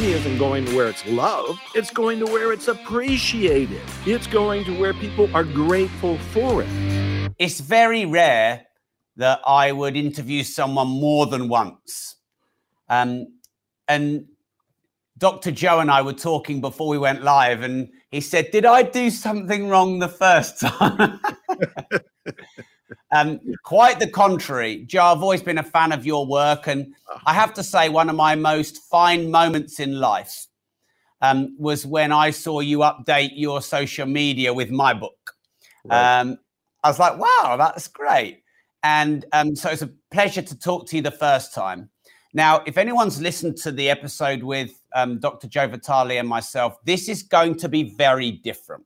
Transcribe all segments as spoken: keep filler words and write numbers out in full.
money isn't going to where it's loved. It's going to where it's appreciated. It's going to where people are grateful for it. It's very rare that I would interview someone more than once. Um, and Doctor Joe and I were talking before we went live, and he said, did I do something wrong the first time? Um, quite the contrary, Joe. I've always been a fan of your work, and I have to say one of my most fine moments in life um, was when I saw you update your social media with my book. Right. Um, I was like, wow, that's great. And um, so it's a pleasure to talk to you the first time. Now, if anyone's listened to the episode with um, Doctor Joe Vitale and myself, this is going to be very different.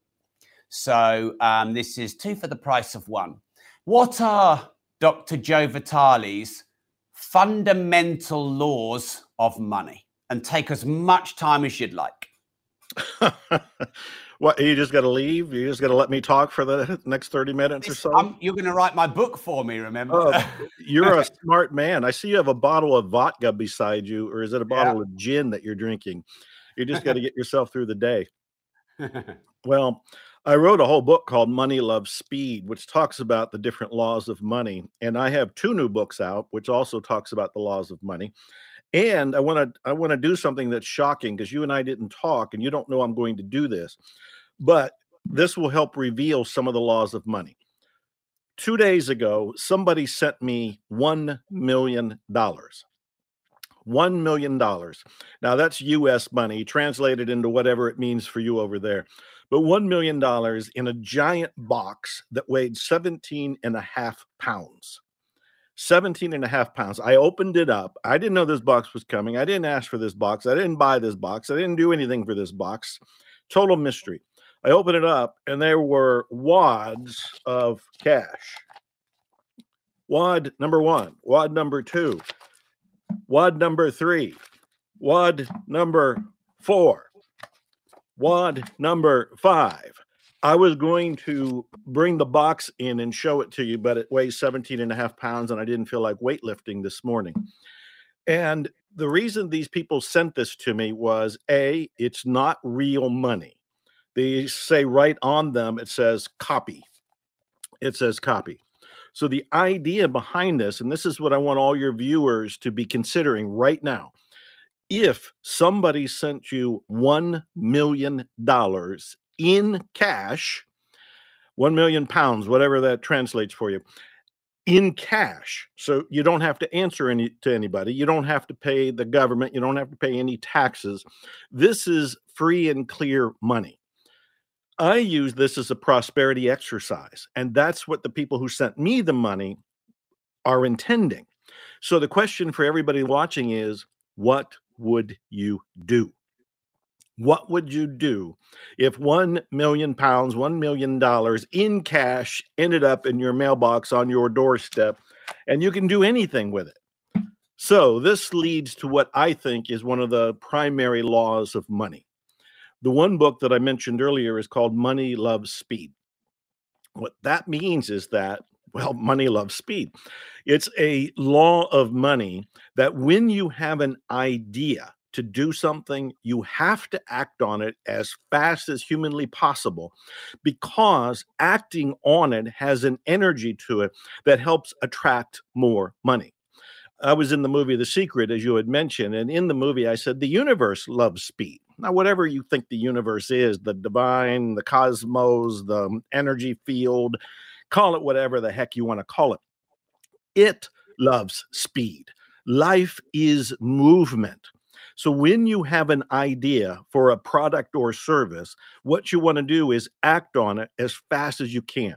So um, this is two for the price of one. What are Doctor Joe Vitale's fundamental laws of money? And take as much time as you'd like. What, you just got to leave? You just got to let me talk for the next thirty minutes or so? I'm, you're going to write my book for me, remember? Uh, you're a smart man. I see you have a bottle of vodka beside you, or is it a bottle yeah. of gin that you're drinking? You just got to get yourself through the day. Well, I wrote a whole book called Money Loves Speed, which talks about the different laws of money. And I have two new books out, which also talks about the laws of money. And I want to I want to do something that's shocking, because you and I didn't talk and you don't know I'm going to do this. But this will help reveal some of the laws of money. Two days ago, somebody sent me one million dollars. one million dollars. Now, that's U S money translated into whatever it means for you over there. But one million dollars in a giant box that weighed seventeen and a half pounds. seventeen and a half pounds. I opened it up. I didn't know this box was coming. I didn't ask for this box. I didn't buy this box. I didn't do anything for this box. Total mystery. I opened it up, and there were wads of cash. Wad number one, wad number two, wad number three, wad number four, wad number five. I was going to bring the box in and show it to you, but it weighs seventeen and a half pounds, and I didn't feel like weightlifting this morning. And the reason these people sent this to me was, A, it's not real money. They say right on them, it says copy. It says copy. So the idea behind this, and this is what I want all your viewers to be considering right now. If somebody sent you one million dollars in cash, one million pounds, whatever that translates for you, in cash. So you don't have to answer any to anybody. You don't have to pay the government. You don't have to pay any taxes. This is free and clear money. I use this as a prosperity exercise. And that's what the people who sent me the money are intending. So the question for everybody watching is, what would you do? What would you do if one million pounds, one million dollars in cash ended up in your mailbox on your doorstep, and you can do anything with it? So this leads to what I think is one of the primary laws of money. The one book that I mentioned earlier is called Money Loves Speed. What that means is that, well, money loves speed. It's a law of money that when you have an idea to do something, you have to act on it as fast as humanly possible, because acting on it has an energy to it that helps attract more money. I was in the movie The Secret, as you had mentioned, and in the movie I said, the universe loves speed. Now, whatever you think the universe is, the divine, the cosmos, the energy field, call it whatever the heck you want to call it. It loves speed. Life is movement. So when you have an idea for a product or service, what you want to do is act on it as fast as you can.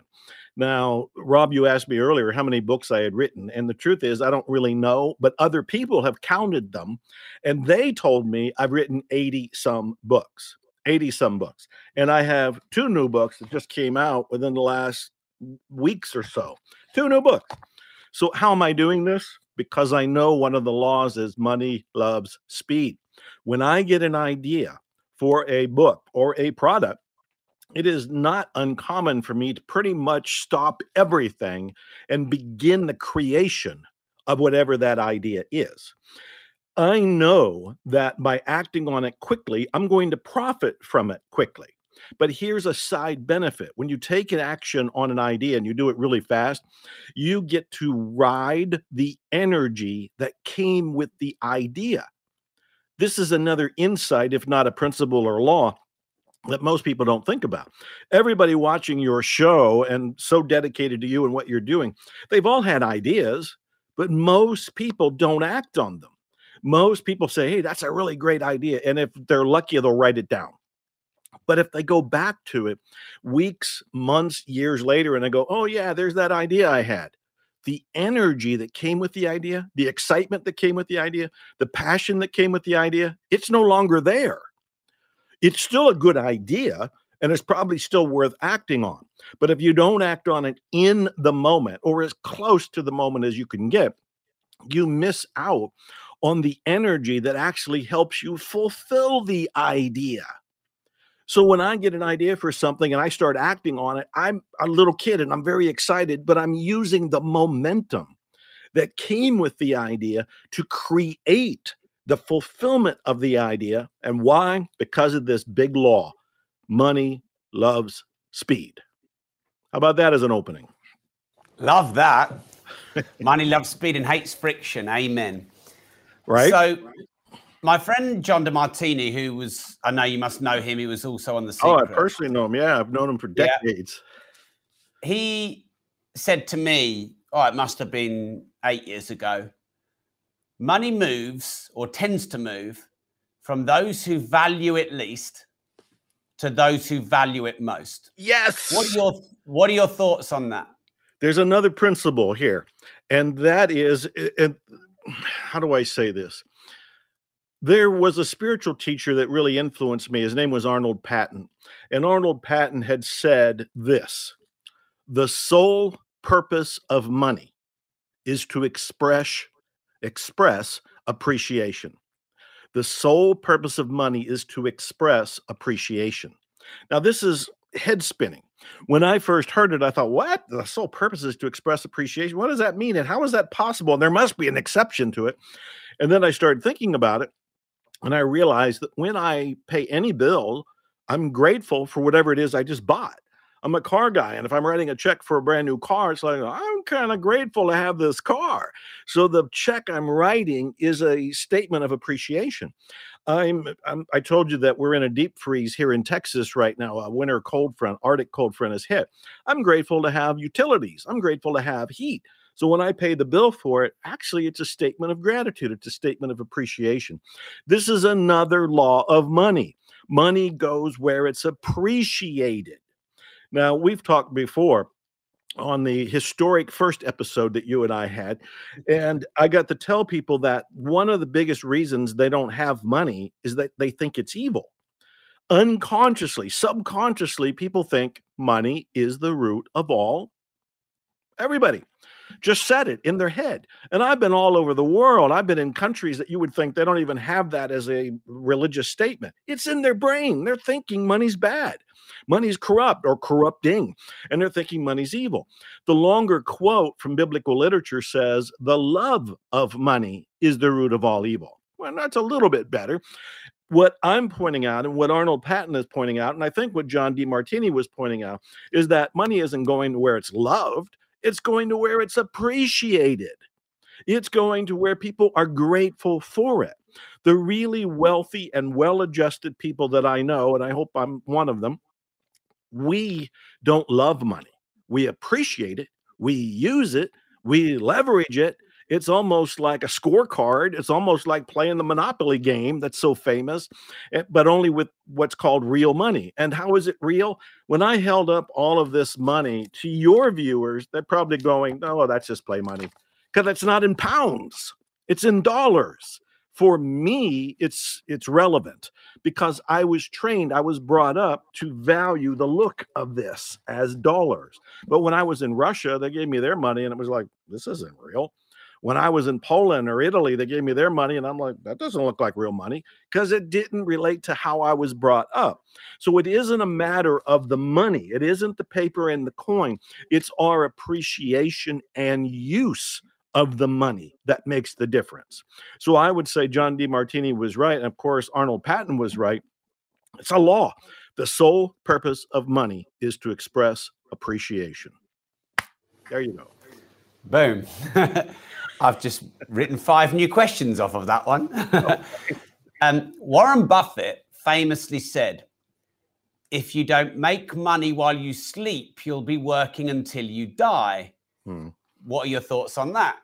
Now, Rob, you asked me earlier how many books I had written. And the truth is, I don't really know, but other people have counted them. And they told me I've written eighty some books, eighty some books. And I have two new books that just came out within the last weeks or so, two new books. So how am I doing this? Because I know one of the laws is money loves speed. When I get an idea for a book or a product, it is not uncommon for me to pretty much stop everything and begin the creation of whatever that idea is. I know that by acting on it quickly, I'm going to profit from it quickly. But here's a side benefit. When you take an action on an idea and you do it really fast, you get to ride the energy that came with the idea. This is another insight, if not a principle or law, that most people don't think about. Everybody watching your show and so dedicated to you and what you're doing, they've all had ideas, but most people don't act on them. Most people say, hey, that's a really great idea. And if they're lucky, they'll write it down. But if they go back to it weeks, months, years later, and they go, oh, yeah, there's that idea I had. The energy that came with the idea, the excitement that came with the idea, the passion that came with the idea, it's no longer there. It's still a good idea, and it's probably still worth acting on. But if you don't act on it in the moment or as close to the moment as you can get, you miss out on the energy that actually helps you fulfill the idea. So when I get an idea for something and I start acting on it, I'm a little kid and I'm very excited, but I'm using the momentum that came with the idea to create the fulfillment of the idea. And why? Because of this big law. Money loves speed. How about that as an opening? Love that. Money loves speed and hates friction. Amen. Right? So my friend John Demartini, who was, I know you must know him, he was also on The Secret. Oh, I personally know him. Yeah, I've known him for decades. Yeah. He said to me, oh, it must have been eight years ago, money moves or tends to move from those who value it least to those who value it most. Yes. What are your, what are your thoughts on that? There's another principle here, and that is, and how do I say this? There was a spiritual teacher that really influenced me. His name was Arnold Patton. And Arnold Patton had said this: the sole purpose of money is to express, express appreciation. The sole purpose of money is to express appreciation. Now, this is head spinning. When I first heard it, I thought, what? The sole purpose is to express appreciation? What does that mean? And how is that possible? And there must be an exception to it. And then I started thinking about it. And I realized that when I pay any bill, I'm grateful for whatever it is I just bought. I'm a car guy. And if I'm writing a check for a brand new car, it's like, I'm kind of grateful to have this car. So the check I'm writing is a statement of appreciation. I'm, I'm, I told you that we're in a deep freeze here in Texas right now. A winter cold front, Arctic cold front has hit. I'm grateful to have utilities. I'm grateful to have heat. So when I pay the bill for it, actually, it's a statement of gratitude. It's a statement of appreciation. This is another law of money. Money goes where it's appreciated. Now, we've talked before on the historic first episode that you and I had, and I got to tell people that one of the biggest reasons they don't have money is that they think it's evil. Unconsciously, subconsciously, people think money is the root of all everybody. Just said it in their head. And I've been all over the world. I've been in countries that you would think they don't even have that as a religious statement. It's in their brain. They're thinking money's bad. Money's corrupt or corrupting. And they're thinking money's evil. The longer quote from biblical literature says, the love of money is the root of all evil. Well, that's a little bit better. What I'm pointing out and what Arnold Patton is pointing out, and I think what John Demartini was pointing out, is that money isn't going to where it's loved. It's going to where it's appreciated. It's going to where people are grateful for it. The really wealthy and well-adjusted people that I know, and I hope I'm one of them, we don't love money. We appreciate it. We use it. We leverage it. It's almost like a scorecard. It's almost like playing the Monopoly game that's so famous, but only with what's called real money. And how is it real? When I held up all of this money to your viewers, they're probably going, oh, that's just play money. Because it's not in pounds. It's in dollars. For me, it's, it's relevant because I was trained, I was brought up to value the look of this as dollars. But when I was in Russia, they gave me their money and it was like, this isn't real. When I was in Poland or Italy, they gave me their money, and I'm like, that doesn't look like real money because it didn't relate to how I was brought up. So it isn't a matter of the money. It isn't the paper and the coin. It's our appreciation and use of the money that makes the difference. So I would say John Demartini was right. And of course, Arnold Patton was right. It's a law. The sole purpose of money is to express appreciation. There you go. Boom. I've just written five new questions off of that one. um, Warren Buffett famously said, if you don't make money while you sleep, you'll be working until you die. Hmm. What are your thoughts on that?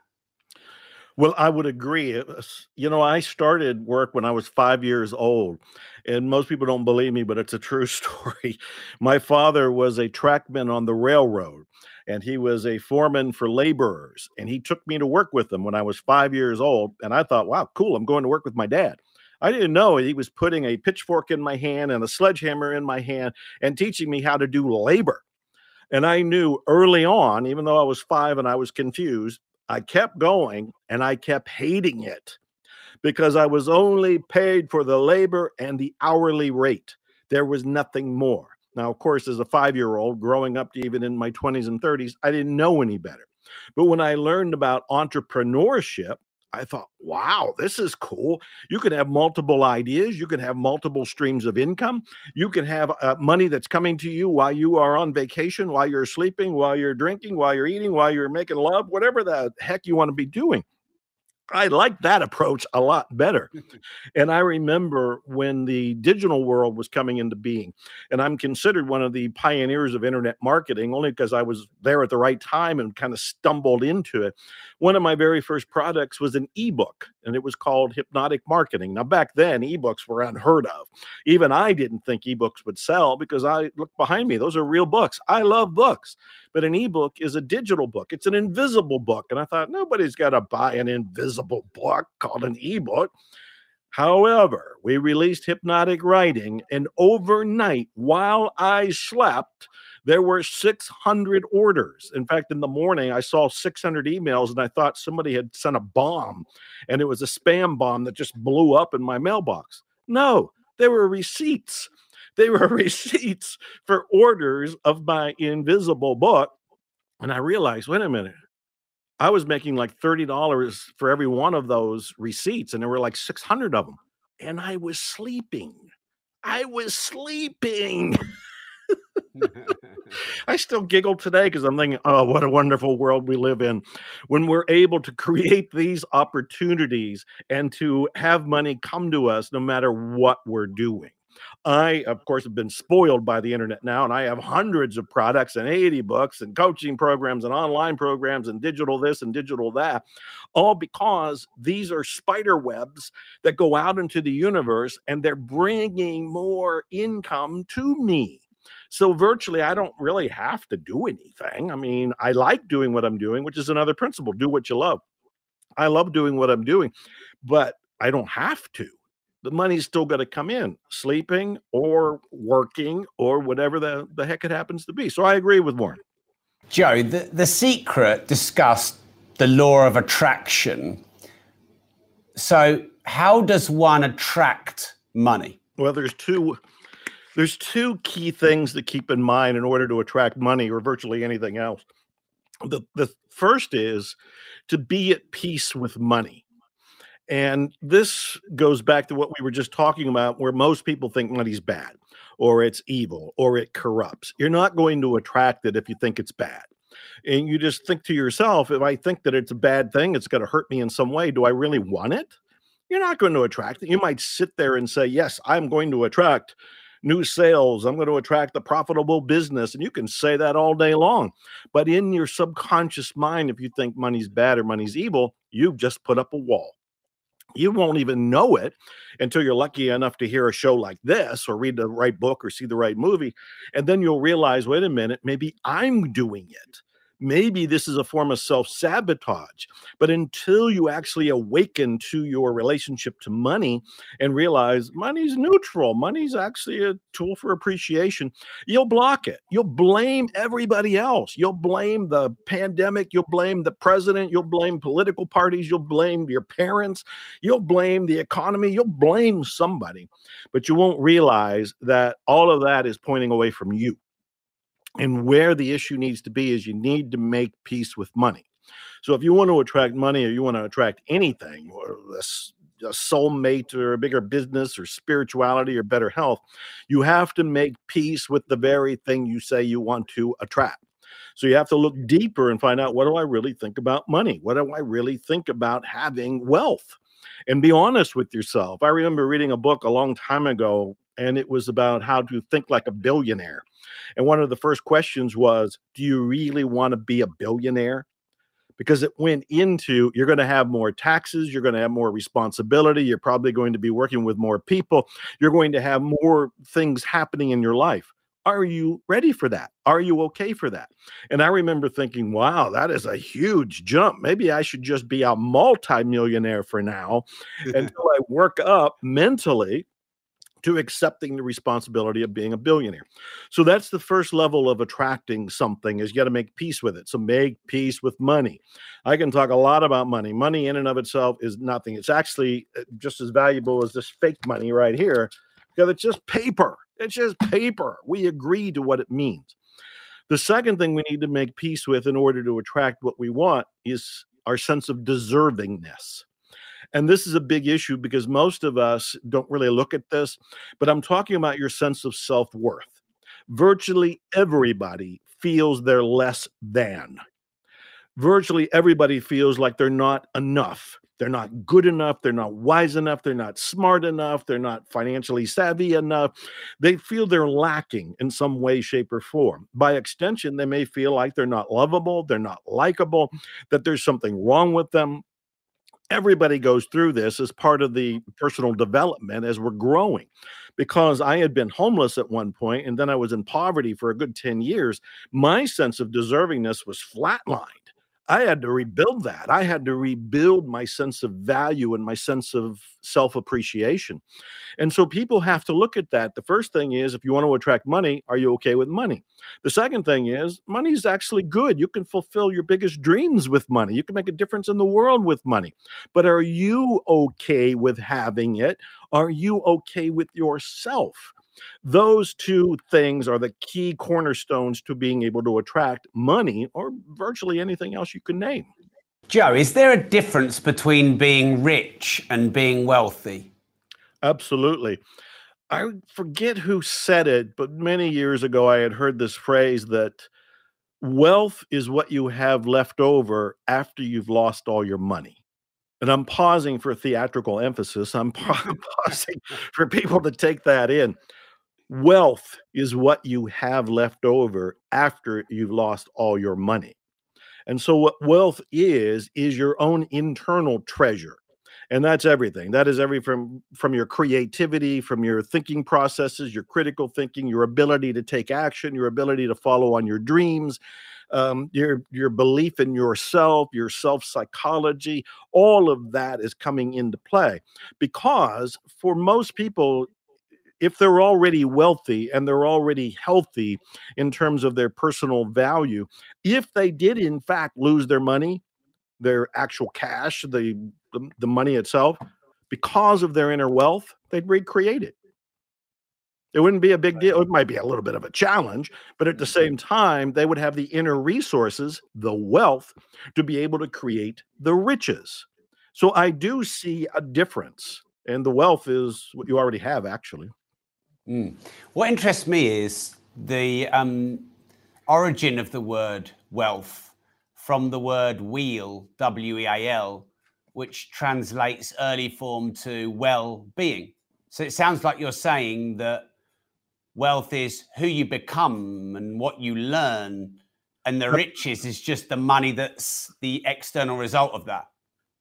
Well, I would agree. It was, you know, I started work when I was five years old, and most people don't believe me, but it's a true story. My father was a trackman on the railroad, and he was a foreman for laborers, and he took me to work with them when I was five years old, and I thought, wow, cool, I'm going to work with my dad. I didn't know he was putting a pitchfork in my hand and a sledgehammer in my hand and teaching me how to do labor. And I knew early on, even though I was five and I was confused, I kept going and I kept hating it because I was only paid for the labor and the hourly rate. There was nothing more. Now, of course, as a five-year-old growing up to even in my twenties and thirties, I didn't know any better. But when I learned about entrepreneurship, I thought, wow, this is cool. You can have multiple ideas. You can have multiple streams of income. You can have uh, money that's coming to you while you are on vacation, while you're sleeping, while you're drinking, while you're eating, while you're making love, whatever the heck you want to be doing. I like that approach a lot better. And I remember when the digital world was coming into being, and I'm considered one of the pioneers of internet marketing only because I was there at the right time and kind of stumbled into it. One of my very first products was an ebook, and it was called Hypnotic Marketing. Now, back then, ebooks were unheard of. Even I didn't think ebooks would sell because I looked behind me. Those are real books. I love books. But an ebook is a digital book. It's an invisible book. And I thought, nobody's got to buy an invisible book called an ebook. However, we released Hypnotic Writing, and overnight, while I slept, there were six hundred orders. In fact, in the morning, I saw six hundred emails, and I thought somebody had sent a bomb, and it was a spam bomb that just blew up in my mailbox. No, there were receipts. They were receipts for orders of my invisible book. And I realized, wait a minute, I was making like thirty dollars for every one of those receipts. And there were like six hundred of them. And I was sleeping. I was sleeping. I still giggle today because I'm thinking, oh, what a wonderful world we live in when we're able to create these opportunities and to have money come to us no matter what we're doing. I, of course, have been spoiled by the internet now, and I have hundreds of products and eighty books and coaching programs and online programs and digital this and digital that, all because these are spider webs that go out into the universe, and they're bringing more income to me. So virtually, I don't really have to do anything. I mean, I like doing what I'm doing, which is another principle. Do what you love. I love doing what I'm doing, but I don't have to. The money's still going to come in, sleeping or working or whatever the, the heck it happens to be. So I agree with Warren. Joe, the, the Secret discussed the law of attraction. So how does one attract money? Well, there's two, there's two key things to keep in mind in order to attract money or virtually anything else. The, the first is to be at peace with money. And this goes back to what we were just talking about, where most people think money's bad or it's evil or it corrupts. You're not going to attract it if you think it's bad. And you just think to yourself, if I think that it's a bad thing, it's going to hurt me in some way. Do I really want it? You're not going to attract it. You might sit there and say, yes, I'm going to attract new sales. I'm going to attract the profitable business. And you can say that all day long. But in your subconscious mind, if you think money's bad or money's evil, you've just put up a wall. You won't even know it until you're lucky enough to hear a show like this or read the right book or see the right movie. And then you'll realize, wait a minute, maybe I'm doing it. Maybe this is a form of self-sabotage. But until you actually awaken to your relationship to money and realize money's neutral, money's actually a tool for appreciation, you'll block it. You'll blame everybody else. You'll blame the pandemic. You'll blame the president. You'll blame political parties. You'll blame your parents. You'll blame the economy. You'll blame somebody. But you won't realize that all of that is pointing away from you. And where the issue needs to be is you need to make peace with money. So if you want to attract money, or you want to attract anything, or this, a soulmate or a bigger business or spirituality or better health, you have to make peace with the very thing you say you want to attract. So you have to look deeper and find out, what do I really think about money? What do I really think about having wealth? And be honest with yourself. I remember reading a book a long time ago, and it was about how to think like a billionaire. And one of the first questions was, do you really want to be a billionaire? Because it went into, you're going to have more taxes, you're going to have more responsibility, you're probably going to be working with more people, you're going to have more things happening in your life. Are you ready for that? Are you okay for that? And I remember thinking, wow, that is a huge jump. Maybe I should just be a multimillionaire for now until I work up mentally to accepting the responsibility of being a billionaire. So that's the first level of attracting something, is you got to make peace with it. So make peace with money. I can talk a lot about money. Money in and of itself is nothing. It's actually just as valuable as this fake money right here, because it's just paper. It's just paper. We agree to what it means. The second thing we need to make peace with in order to attract what we want is our sense of deservingness. And this is a big issue because most of us don't really look at this, but I'm talking about your sense of self-worth. Virtually everybody feels they're less than. Virtually everybody feels like they're not enough. They're not good enough. They're not wise enough. They're not smart enough. They're not financially savvy enough. They feel they're lacking in some way, shape, or form. By extension, they may feel like they're not lovable. They're not likable, that there's something wrong with them. Everybody goes through this as part of the personal development as we're growing, because I had been homeless at one point, and then I was in poverty for a good ten years. My sense of deservingness was flatlined. I had to rebuild that. I had to rebuild my sense of value and my sense of self-appreciation. And so people have to look at that. The first thing is, if you want to attract money, are you okay with money? The second thing is, money is actually good. You can fulfill your biggest dreams with money. You can make a difference in the world with money. But are you okay with having it? Are you okay with yourself? Those two things are the key cornerstones to being able to attract money, or virtually anything else you can name. Joe, is there a difference between being rich and being wealthy? Absolutely. I forget who said it, but many years ago I had heard this phrase that wealth is what you have left over after you've lost all your money. And I'm pausing for theatrical emphasis. I'm pausing for people to take that in. Wealth is what you have left over after you've lost all your money. And so what wealth is, is your own internal treasure. And that's everything. That is every from, from your creativity, from your thinking processes, your critical thinking, your ability to take action, your ability to follow on your dreams, um, your, your belief in yourself, your self-psychology. All of that is coming into play, because for most people, if they're already wealthy and they're already healthy in terms of their personal value, if they did in fact lose their money, their actual cash, the The, the money itself, because of their inner wealth, they'd recreate it. It wouldn't be a big deal. It might be a little bit of a challenge, but at the same time, they would have the inner resources, the wealth, to be able to create the riches. So I do see a difference, and the wealth is what you already have, actually. Mm. What interests me is the um, origin of the word wealth, from the word wheel, W E A L, which translates early form to well-being. So it sounds like you're saying that wealth is who you become and what you learn, and the riches is just the money that's the external result of that.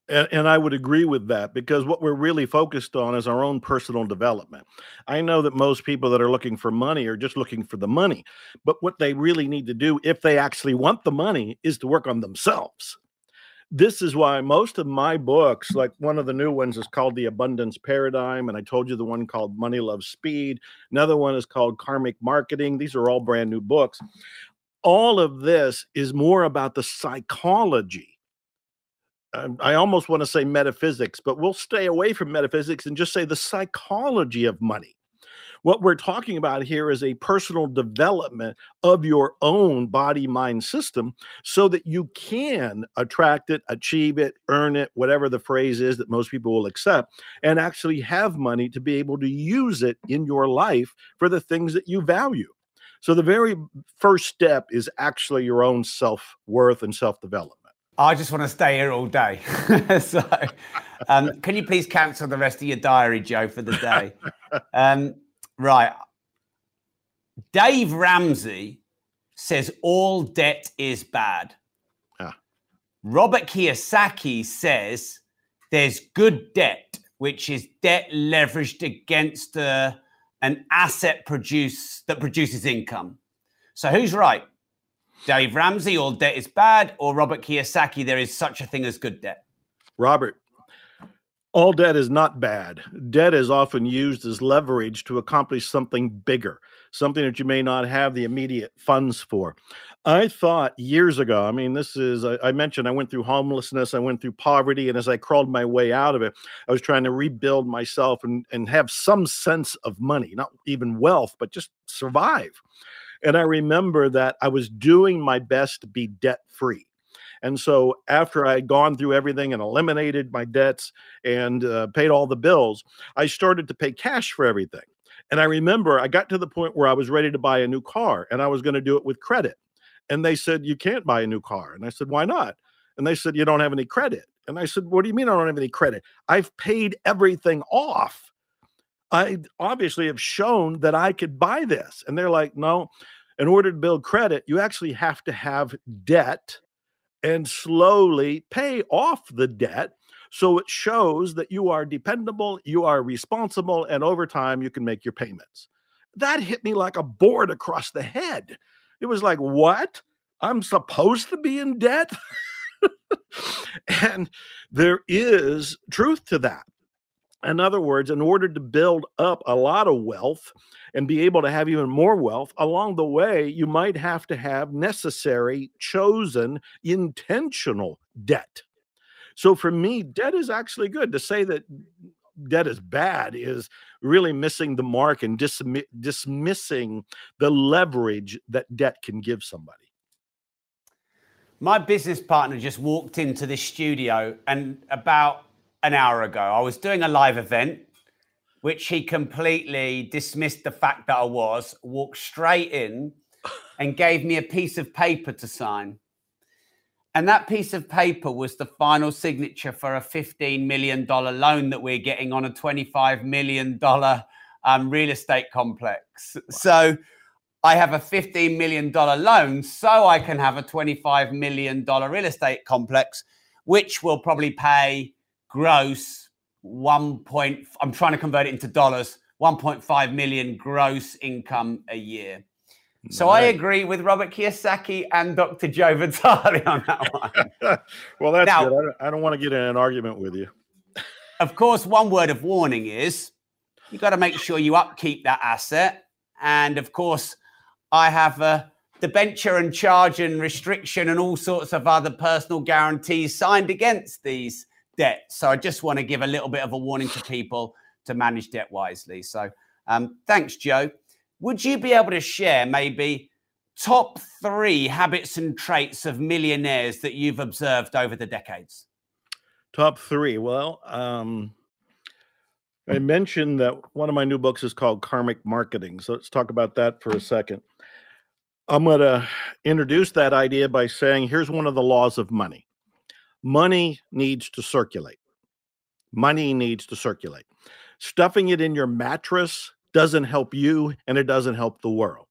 And, and I would agree with that, because what we're really focused on is our own personal development. I know that most people that are looking for money are just looking for the money, but what they really need to do, if they actually want the money, is to work on themselves. This is why most of my books, like one of the new ones is called The Abundance Paradigm, and I told you the one called Money Loves Speed. Another one is called Karmic Marketing. These are all brand new books. All of this is more about the psychology. I, I almost want to say metaphysics, but we'll stay away from metaphysics and just say the psychology of money. What we're talking about here is a personal development of your own body, mind system so that you can attract it, achieve it, earn it, whatever the phrase is that most people will accept, and actually have money to be able to use it in your life for the things that you value. So the very first step is actually your own self-worth and self-development. I just want to stay here all day. So, um, can you please cancel the rest of your diary, Joe, for the day? Um, right. Dave Ramsey says all debt is bad. Ah. Robert Kiyosaki says there's good debt, which is debt leveraged against uh, an asset produce, that produces income. So who's right? Dave Ramsey, all debt is bad, or Robert Kiyosaki, there is such a thing as good debt? Robert, all debt is not bad. Debt is often used as leverage to accomplish something bigger, something that you may not have the immediate funds for. I thought years ago, I mean, this is, I, I mentioned I went through homelessness, I went through poverty, and as I crawled my way out of it, I was trying to rebuild myself and, and have some sense of money, not even wealth, but just survive. And I remember that I was doing my best to be debt-free. And so after I had gone through everything and eliminated my debts and uh, paid all the bills, I started to pay cash for everything. And I remember I got to the point where I was ready to buy a new car, and I was going to do it with credit. And they said, you can't buy a new car. And I said, why not? And they said, you don't have any credit. And I said, what do you mean I don't have any credit? I've paid everything off. I obviously have shown that I could buy this. And they're like, no, in order to build credit, you actually have to have debt and slowly pay off the debt. So it shows that you are dependable, you are responsible, and over time you can make your payments. That hit me like a board across the head. It was like, what? I'm supposed to be in debt? And there is truth to that. In other words, in order to build up a lot of wealth and be able to have even more wealth, along the way, you might have to have necessary, chosen, intentional debt. So for me, debt is actually good. To say that debt is bad is really missing the mark and dismi- dismissing the leverage that debt can give somebody. My business partner just walked into this studio and about an hour ago, I was doing a live event, which he completely dismissed the fact that I was, walked straight in and gave me a piece of paper to sign. And that piece of paper was the final signature for a fifteen million dollars loan that we're getting on a twenty-five million dollars um, real estate complex. Wow. So I have a fifteen million dollars loan so I can have a twenty-five million dollars real estate complex, which will probably pay gross one point, I'm trying to convert it into dollars, one point five million gross income a year. Nice. So I agree with Robert Kiyosaki and Doctor Joe Vitale on that one. Well, that's now, good. I don't, I don't want to get in an argument with you. Of course, one word of warning is you've got to make sure you upkeep that asset. And of course, I have a debenture and charge and restriction and all sorts of other personal guarantees signed against these debt. So I just want to give a little bit of a warning to people to manage debt wisely. So um, thanks, Joe. Would you be able to share maybe top three habits and traits of millionaires that you've observed over the decades? Top three. Well, um, I mentioned that one of my new books is called Karmic Marketing. So let's talk about that for a second. I'm going to introduce that idea by saying, here's one of the laws of money. Money needs to circulate. Money needs to circulate. Stuffing it in your mattress doesn't help you and it doesn't help the world.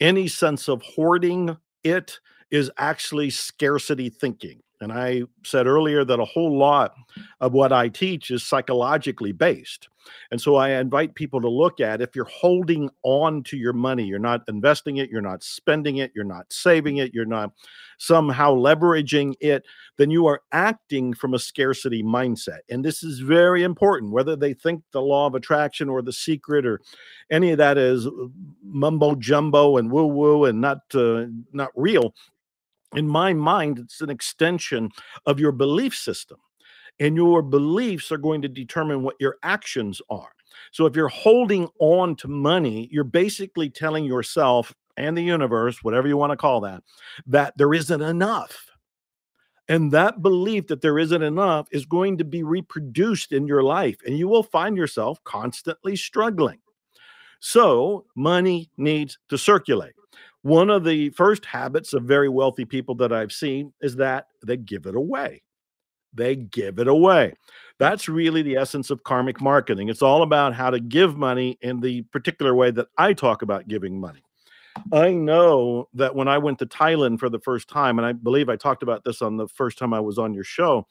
Any sense of hoarding it is actually scarcity thinking. And I said earlier that a whole lot of what I teach is psychologically based. And so I invite people to look at, if you're holding on to your money, you're not investing it, you're not spending it, you're not saving it, you're not somehow leveraging it, then you are acting from a scarcity mindset. And this is very important, whether they think the law of attraction or the secret or any of that is mumbo jumbo and woo woo and not, uh, not real. In my mind, it's an extension of your belief system. And your beliefs are going to determine what your actions are. So if you're holding on to money, you're basically telling yourself and the universe, whatever you want to call that, that there isn't enough. And that belief that there isn't enough is going to be reproduced in your life, and you will find yourself constantly struggling. So money needs to circulate. One of the first habits of very wealthy people that I've seen is that they give it away. They give it away. That's really the essence of karmic marketing. It's all about how to give money in the particular way that I talk about giving money. I know that when I went to Thailand for the first time, and I believe I talked about this on the first time I was on your show,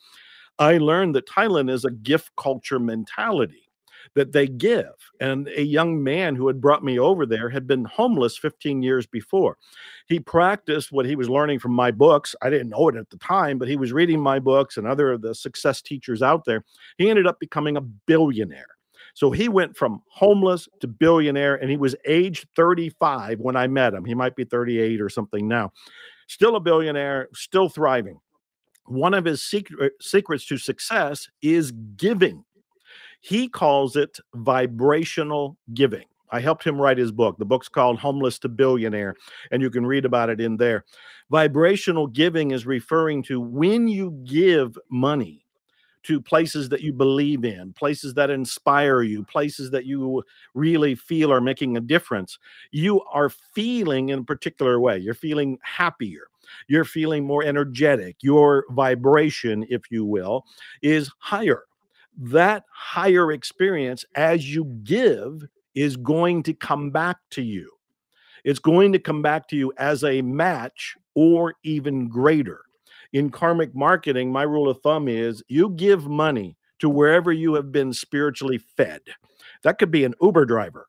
I learned that Thailand is a gift culture mentality, that they give. And a young man who had brought me over there had been homeless fifteen years before. He practiced what he was learning from my books. I didn't know it at the time, but he was reading my books and other of the success teachers out there. He ended up becoming a billionaire. So he went from homeless to billionaire, and he was age thirty-five when I met him. He might be thirty-eight or something now. Still a billionaire, still thriving. One of his secret, secrets to success is giving. He calls it vibrational giving. I helped him write his book. The book's called Homeless to Billionaire, and you can read about it in there. Vibrational giving is referring to when you give money to places that you believe in, places that inspire you, places that you really feel are making a difference. You are feeling in a particular way. You're feeling happier. You're feeling more energetic. Your vibration, if you will, is higher. That higher experience as you give is going to come back to you. It's going to come back to you as a match or even greater. In karmic marketing, my rule of thumb is you give money to wherever you have been spiritually fed. That could be an Uber driver.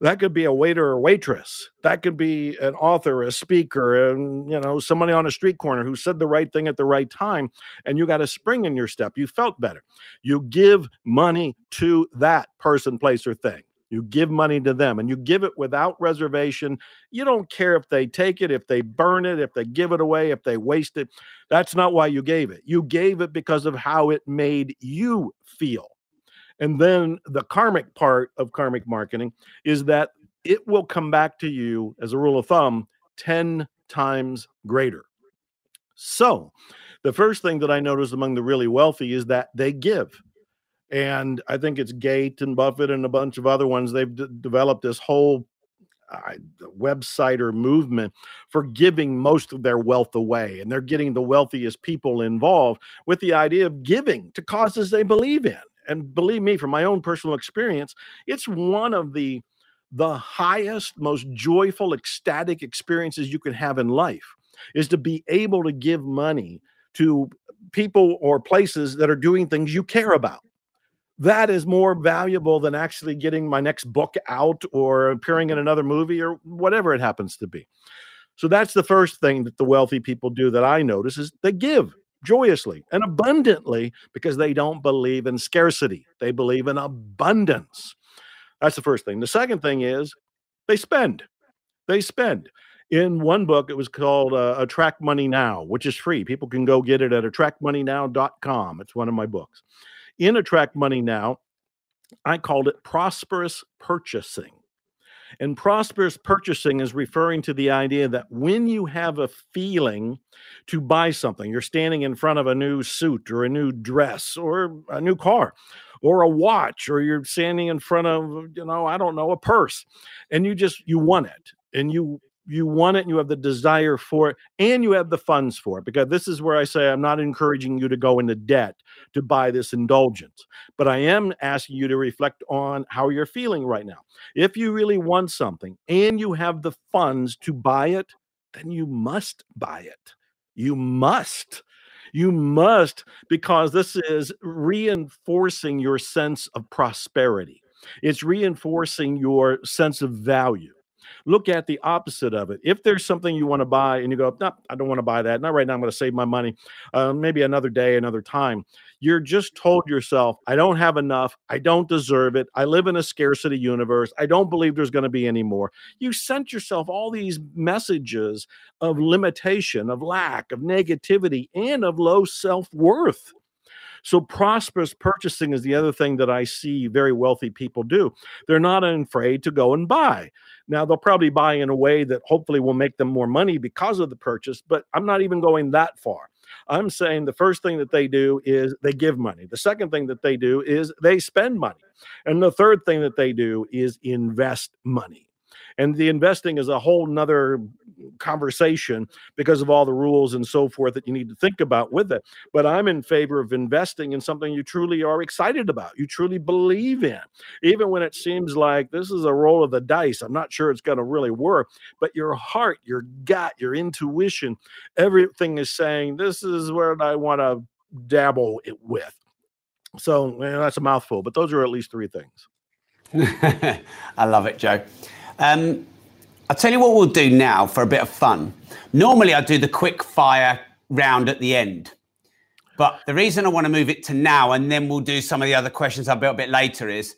That could be a waiter or waitress. That could be an author, a speaker, and you know, somebody on a street corner who said the right thing at the right time, and you got a spring in your step. You felt better. You give money to that person, place, or thing. You give money to them, and you give it without reservation. You don't care if they take it, if they burn it, if they give it away, if they waste it. That's not why you gave it. You gave it because of how it made you feel. And then the karmic part of karmic marketing is that it will come back to you, as a rule of thumb, ten times greater. So the first thing that I noticed among the really wealthy is that they give. And I think it's Gates and Buffett and a bunch of other ones. They've d- developed this whole uh, website or movement for giving most of their wealth away. And they're getting the wealthiest people involved with the idea of giving to causes they believe in. And believe me, from my own personal experience, it's one of the, the highest, most joyful, ecstatic experiences you can have in life is to be able to give money to people or places that are doing things you care about. That is more valuable than actually getting my next book out or appearing in another movie or whatever it happens to be. So that's the first thing that the wealthy people do that I notice is they give joyously and abundantly because they don't believe in scarcity. They believe in abundance. That's the first thing. The second thing is they spend. They spend. In one book, it was called uh, Attract Money Now, which is free. People can go get it at attract money now dot com. It's one of my books. In Attract Money Now, I called it prosperous purchasing. And prosperous purchasing is referring to the idea that when you have a feeling to buy something, you're standing in front of a new suit or a new dress or a new car or a watch, or you're standing in front of, you know, I don't know, a purse, and you just, you want it, and you You want it, and you have the desire for it, and you have the funds for it. Because this is where I say I'm not encouraging you to go into debt to buy this indulgence. But I am asking you to reflect on how you're feeling right now. If you really want something and you have the funds to buy it, then you must buy it. You must. You must, because this is reinforcing your sense of prosperity. It's reinforcing your sense of value. Look at the opposite of it. If there's something you want to buy and you go, no, I don't want to buy that. Not right now. I'm going to save my money. Uh, maybe another day, another time. You're just told yourself, I don't have enough. I don't deserve it. I live in a scarcity universe. I don't believe there's going to be any more. You sent yourself all these messages of limitation, of lack, of negativity, and of low self-worth. So prosperous purchasing is the other thing that I see very wealthy people do. They're not afraid to go and buy. Now, they'll probably buy in a way that hopefully will make them more money because of the purchase, but I'm not even going that far. I'm saying the first thing that they do is they give money. The second thing that they do is they spend money. And the third thing that they do is invest money. And the investing is a whole nother conversation because of all the rules and so forth that you need to think about with it. But I'm in favor of investing in something you truly are excited about, you truly believe in, even when it seems like this is a roll of the dice. I'm not sure it's going to really work, but your heart, your gut, your intuition, everything is saying this is where I want to dabble it with. So well, that's a mouthful, but those are at least three things. I love it, Joe. Um, I'll tell you what we'll do now for a bit of fun. Normally I do the quick fire round at the end, but the reason I want to move it to now and then we'll do some of the other questions a bit later is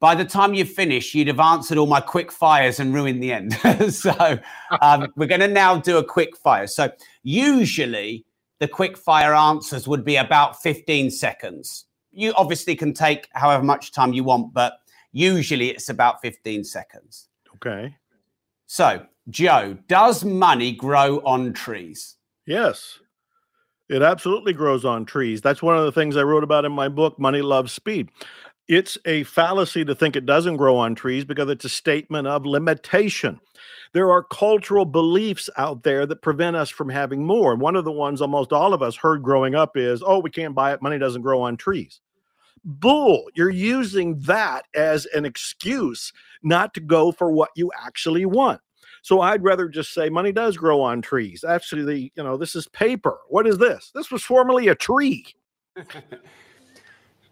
by the time you finish, you'd have answered all my quick fires and ruined the end. So um, we're going to now do a quick fire. So usually the quick fire answers would be about fifteen seconds. You obviously can take however much time you want, but usually it's about fifteen seconds. Okay. So, Joe, does money grow on trees? Yes, it absolutely grows on trees. That's one of the things I wrote about in my book, Money Loves Speed. It's a fallacy to think it doesn't grow on trees because it's a statement of limitation. There are cultural beliefs out there that prevent us from having more. And one of the ones almost all of us heard growing up is, oh, we can't buy it. Money doesn't grow on trees. Bull, you're using that as an excuse not to go for what you actually want. So I'd rather just say money does grow on trees. Actually, you know, this is paper. What is this? This was formerly a tree.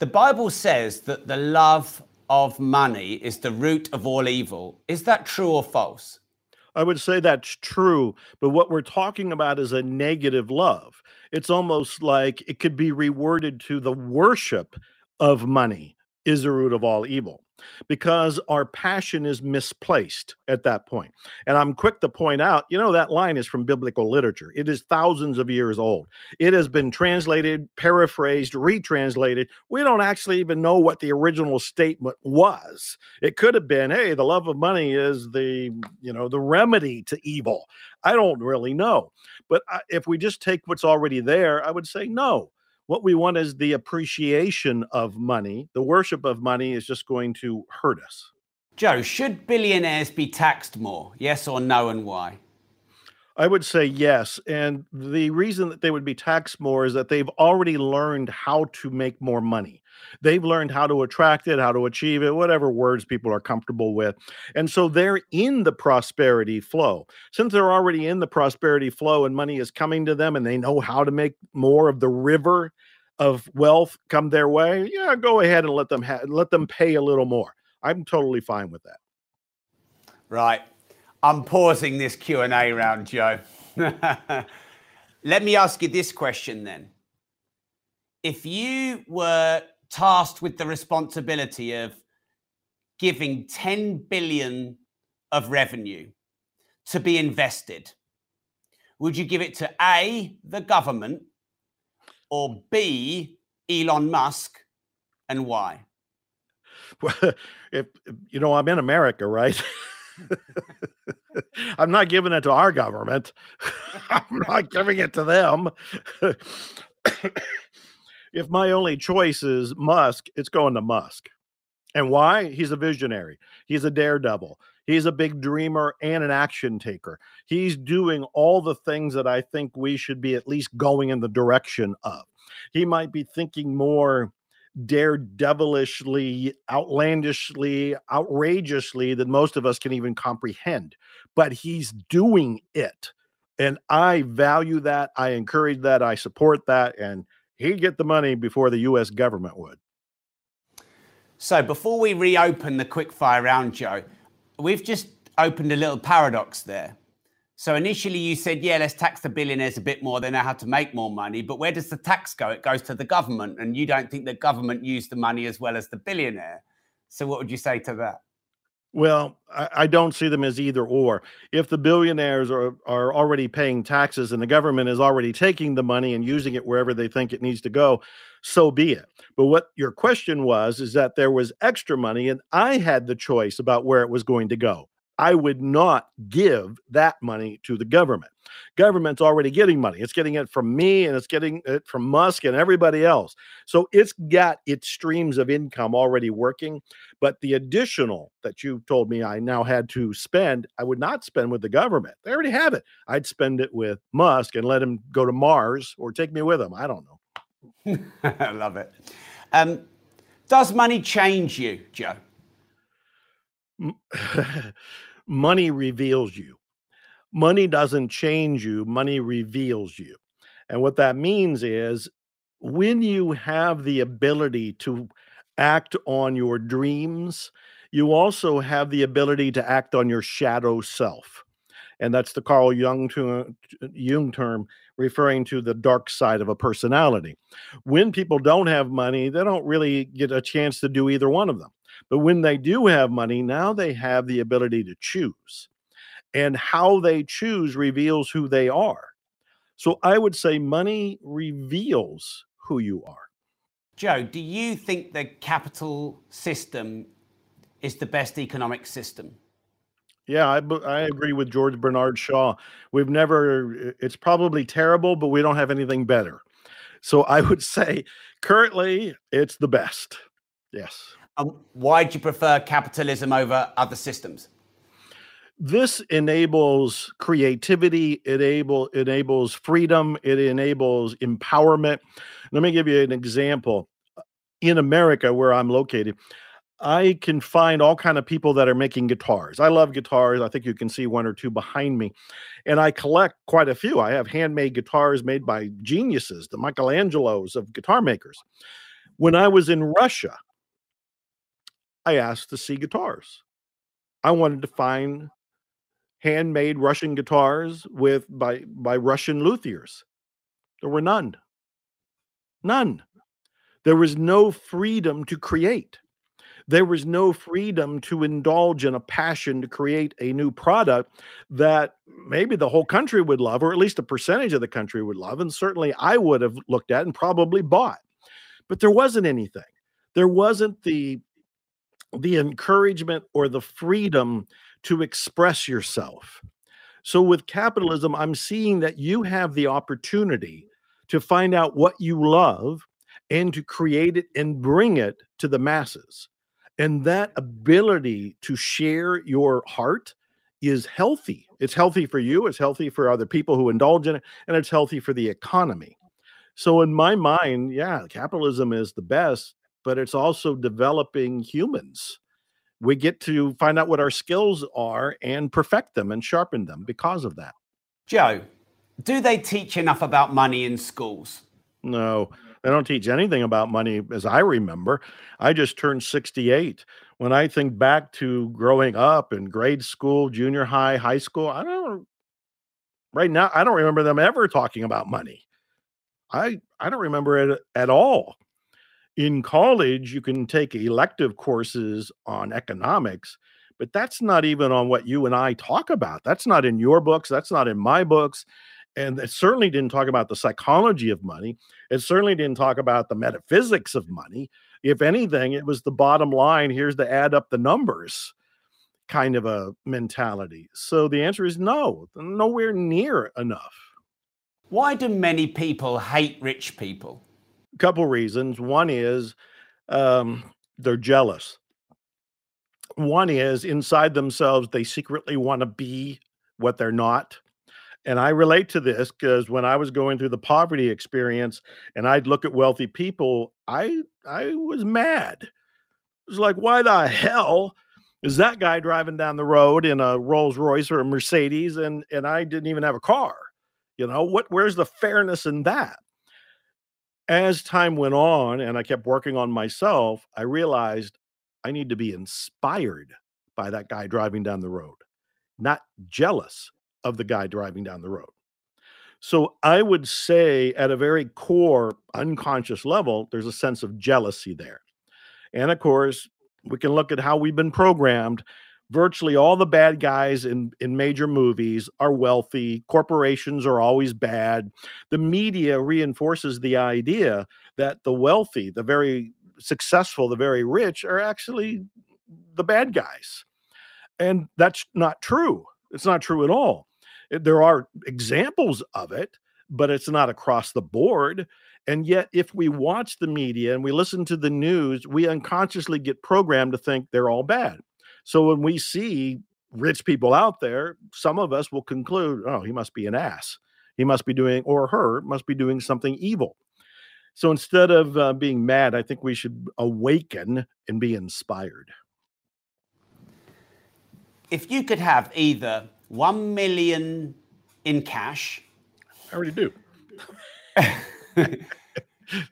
The Bible says that the love of money is the root of all evil. Is that true or false? I would say that's true, but what we're talking about is a negative love. It's almost like it could be reworded to the worship of money is the root of all evil, because our passion is misplaced at that point. And I'm quick to point out, you know, that line is from biblical literature. It is thousands of years old. It has been translated, paraphrased, retranslated. We don't actually even know what the original statement was. It could have been, hey, the love of money is the, you know, the remedy to evil. I don't really know. But if we just take what's already there, I would say no. What we want is the appreciation of money. The worship of money is just going to hurt us. Joe, should billionaires be taxed more? Yes or no, and why? I would say yes. And the reason that they would be taxed more is that they've already learned how to make more money. They've learned how to attract it, how to achieve it, whatever words people are comfortable with. And so they're in the prosperity flow. Since they're already in the prosperity flow and money is coming to them and they know how to make more of the river of wealth come their way, yeah, go ahead and let them ha- let them pay a little more. I'm totally fine with that. Right. I'm pausing this Q and A round, Joe. Let me ask you this question then. If you were tasked with the responsibility of giving ten billion of revenue to be invested, would you give it to A, the government, or B, Elon Musk, and why? Well, if, you know, I'm in America, right? I'm not giving it to our government. I'm not giving it to them. If my only choice is Musk, it's going to Musk. And why? He's a visionary. He's a daredevil. He's a big dreamer and an action taker. He's doing all the things that I think we should be at least going in the direction of. He might be thinking more daredevilishly, outlandishly, outrageously than most of us can even comprehend. But he's doing it. And I value that. I encourage that. I support that. And he'd get the money before the U S government would. So before we reopen the quickfire round, Joe, we've just opened a little paradox there. So initially you said, yeah, let's tax the billionaires a bit more. They know how to make more money. But where does the tax go? It goes to the government. And you don't think the government used the money as well as the billionaire. So what would you say to that? Well, I, I don't see them as either or. If the billionaires are, are already paying taxes and the government is already taking the money and using it wherever they think it needs to go, so be it. But what your question was is that there was extra money and I had the choice about where it was going to go. I would not give that money to the government. Government's already getting money. It's getting it from me and it's getting it from Musk and everybody else. So it's got its streams of income already working. But the additional that you told me I now had to spend, I would not spend with the government. They already have it. I'd spend it with Musk and let him go to Mars or take me with him. I don't know. I love it. Um, does money change you, Joe? Money reveals you. Money doesn't change you. Money reveals you. And what that means is when you have the ability to act on your dreams, you also have the ability to act on your shadow self. And that's the Carl Jung term, Jung term referring to the dark side of a personality. When people don't have money, they don't really get a chance to do either one of them. But when they do have money, now they have the ability to choose. And how they choose reveals who they are. So I would say money reveals who you are. Joe, do you think the capital system is the best economic system? Yeah, I, I agree with George Bernard Shaw. We've never, it's probably terrible, but we don't have anything better. So I would say currently it's the best. Yes. Um, why do you prefer capitalism over other systems? This enables creativity, it able, enables freedom, it enables empowerment. Let me give you an example. In America, where I'm located, I can find all kinds of people that are making guitars. I love guitars. I think you can see one or two behind me. And I collect quite a few. I have handmade guitars made by geniuses, the Michelangelos of guitar makers. When I was in Russia, I asked to see guitars. I wanted to find handmade Russian guitars with by, by Russian luthiers. There were none. None. There was no freedom to create. There was no freedom to indulge in a passion to create a new product that maybe the whole country would love, or at least a percentage of the country would love, and certainly I would have looked at and probably bought. But there wasn't anything. There wasn't the the encouragement or the freedom to express yourself. So with capitalism, I'm seeing that you have the opportunity to find out what you love and to create it and bring it to the masses. And that ability to share your heart is healthy. It's healthy for you. It's healthy for other people who indulge in it. And it's healthy for the economy. So in my mind, yeah, capitalism is the best, but it's also developing humans. We get to find out what our skills are and perfect them and sharpen them because of that. Joe, do they teach enough about money in schools? No, they don't teach anything about money as I remember. I just turned sixty-eight. When I think back to growing up in grade school, junior high, high school, I don't, right now, I don't remember them ever talking about money. I, I don't remember it at all. In college, you can take elective courses on economics, but that's not even on what you and I talk about. That's not in your books. That's not in my books. And it certainly didn't talk about the psychology of money. It certainly didn't talk about the metaphysics of money. If anything, it was the bottom line. Here's the add up the numbers kind of a mentality. So the answer is no, nowhere near enough. Why do many people hate rich people? Couple reasons. One is um, they're jealous. One is inside themselves, they secretly want to be what they're not. And I relate to this because when I was going through the poverty experience and I'd look at wealthy people, I, I was mad. It was like, why the hell is that guy driving down the road in a Rolls Royce or a Mercedes? And, and I didn't even have a car. You know, what, where's the fairness in that? As time went on and I kept working on myself, I realized I need to be inspired by that guy driving down the road, not jealous of the guy driving down the road. So I would say at a very core unconscious level, there's a sense of jealousy there. And of course, we can look at how we've been programmed. virtually all the bad guys in, in major movies are wealthy. Corporations are always bad. The media reinforces the idea that the wealthy, the very successful, the very rich are actually the bad guys. And that's not true. It's not true at all. There are examples of it, but it's not across the board. And yet, if we watch the media and we listen to the news, we unconsciously get programmed to think they're all bad. So when we see rich people out there, some of us will conclude, oh, he must be an ass. He must be doing, or her must be doing something evil. So instead of uh, being mad, I think we should awaken and be inspired. If you could have either one million in cash. I already do.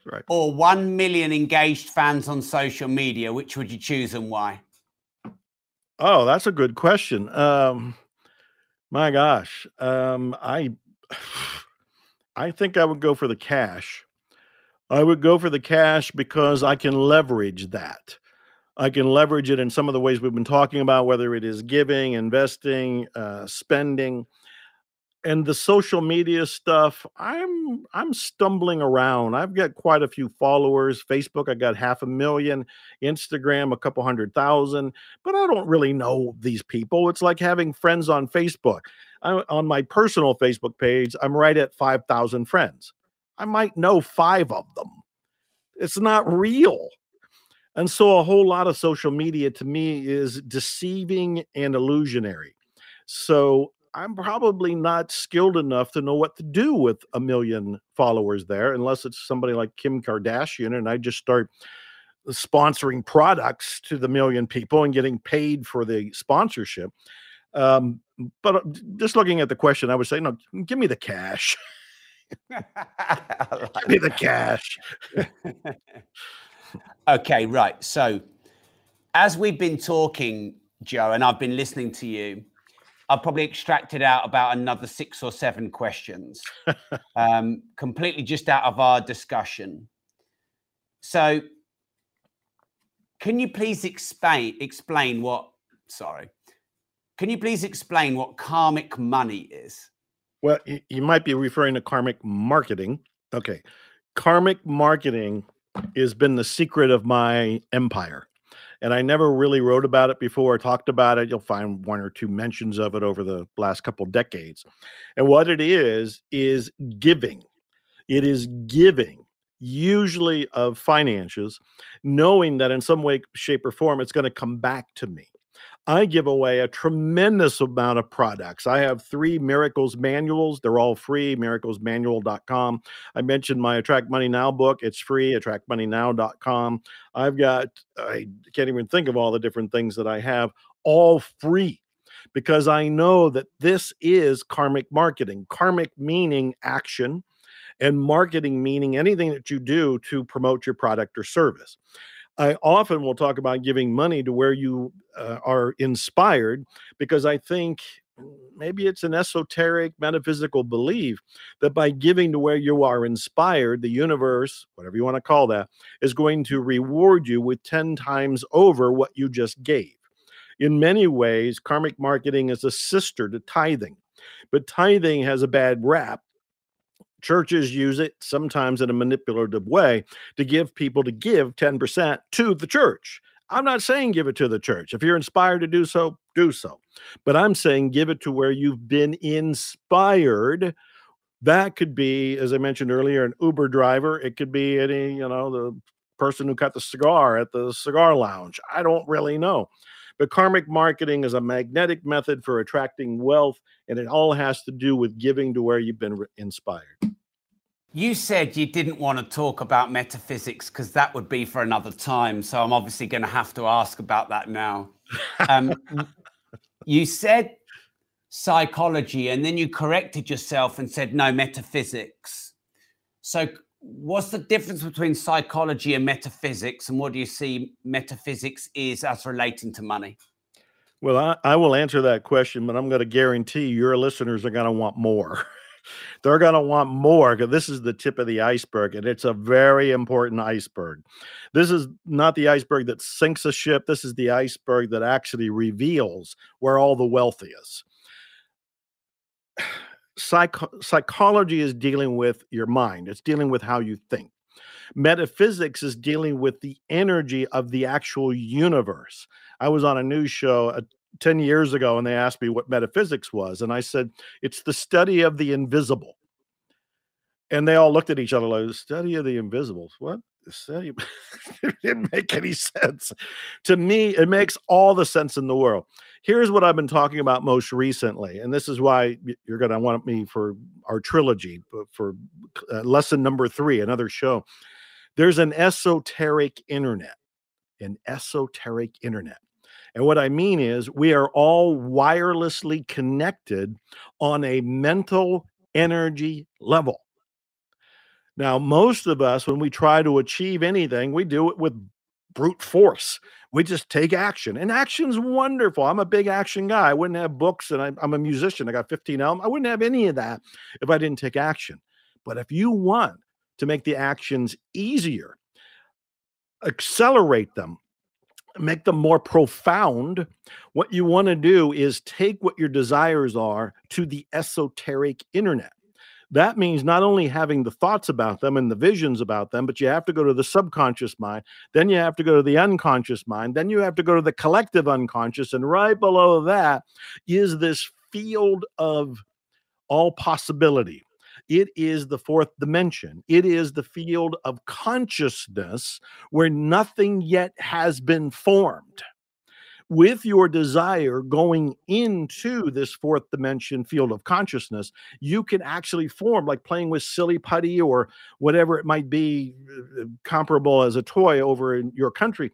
Right. Or one million engaged fans on social media, which would you choose and why? Oh, that's a good question. Um, my gosh. Um, I, I think I would go for the cash. I would go for the cash because I can leverage that. I can leverage it in some of the ways we've been talking about, whether it is giving, investing, uh, spending, and the social media stuff. I'm, I'm stumbling around. I've got quite a few followers. Facebook, I got half a million. Instagram, a couple hundred thousand. But I don't really know these people. It's like having friends on Facebook. I, on my personal Facebook page, I'm right at five thousand friends. I might know five of them. It's not real. And so a whole lot of social media to me is deceiving and illusionary. So I'm probably not skilled enough to know what to do with a million followers there, unless it's somebody like Kim Kardashian and I just start sponsoring products to the million people and getting paid for the sponsorship. Um, but just looking at the question, I would say, no, give me the cash. Give me the cash. Okay, right. So as we've been talking, Joe, and I've been listening to you, I've probably extracted out about another six or seven questions, um, completely just out of our discussion. So can you please explain, explain what, sorry, can you please explain what karmic money is? Well, you might be referring to karmic marketing. Okay. Karmic marketing has been the secret of my empire. And I never really wrote about it before or talked about it. You'll find one or two mentions of it over the last couple of decades. And what it is, is giving. It is giving, usually of finances, knowing that in some way, shape, or form, it's going to come back to me. I give away a tremendous amount of products. I have three Miracles manuals. They're all free, miracles manual dot com. I mentioned my Attract Money Now book. It's free, attract money now dot com. I've got, I can't even think of all the different things that I have, all free, because I know that this is karmic marketing. Karmic meaning action, and marketing meaning anything that you do to promote your product or service. I often will talk about giving money to where you uh, are inspired, because I think maybe it's an esoteric metaphysical belief that by giving to where you are inspired, the universe, whatever you want to call that, is going to reward you with ten times over what you just gave. In many ways, karmic marketing is a sister to tithing, but tithing has a bad rap. Churches use it sometimes in a manipulative way to give people to give ten percent to the church. I'm not saying give it to the church. If you're inspired to do so, do so. But I'm saying give it to where you've been inspired. That could be, as I mentioned earlier, an Uber driver. It could be any, you know, the person who cut the cigar at the cigar lounge. I don't really know. But karmic marketing is a magnetic method for attracting wealth, and it all has to do with giving to where you've been inspired. You said you didn't want to talk about metaphysics because that would be for another time. So I'm obviously going to have to ask about that now. Um, you said psychology, and then you corrected yourself and said, no, metaphysics. So what's the difference between psychology and metaphysics, and what do you see metaphysics is as relating to money? Well, I, I will answer that question, but I'm going to guarantee your listeners are going to want more. They're going to want more, because this is the tip of the iceberg, and it's a very important iceberg. This is not the iceberg that sinks a ship. This is the iceberg that actually reveals where all the wealth is. Psych psychology is dealing with your mind. It's dealing with how you think. Metaphysics is dealing with the energy of the actual universe. I was on a news show uh, ten years ago, and they asked me what metaphysics was. And I said, it's the study of the invisible. And they all looked at each other like, the study of the invisible. What? The study? It didn't make any sense. To me, it makes all the sense in the world. Here's what I've been talking about most recently. And this is why you're going to want me for our trilogy, for uh, lesson number three, another show. There's an esoteric internet, an esoteric internet. And what I mean is we are all wirelessly connected on a mental energy level. Now, most of us, when we try to achieve anything, we do it with brute force. We just take action. And action's wonderful. I'm a big action guy. I wouldn't have books, and I, I'm a musician. I got fifteen albums. I wouldn't have any of that if I didn't take action. But if you want to make the actions easier, accelerate them, make them more profound, what you want to do is take what your desires are to the esoteric internet. That means not only having the thoughts about them and the visions about them, but you have to go to the subconscious mind. Then you have to go to the unconscious mind. Then you have to go to the collective unconscious. And right below that is this field of all possibility. It is the fourth dimension. It is the field of consciousness where nothing yet has been formed. With your desire going into this fourth dimension field of consciousness, you can actually form, like playing with silly putty or whatever it might be comparable as a toy over in your country.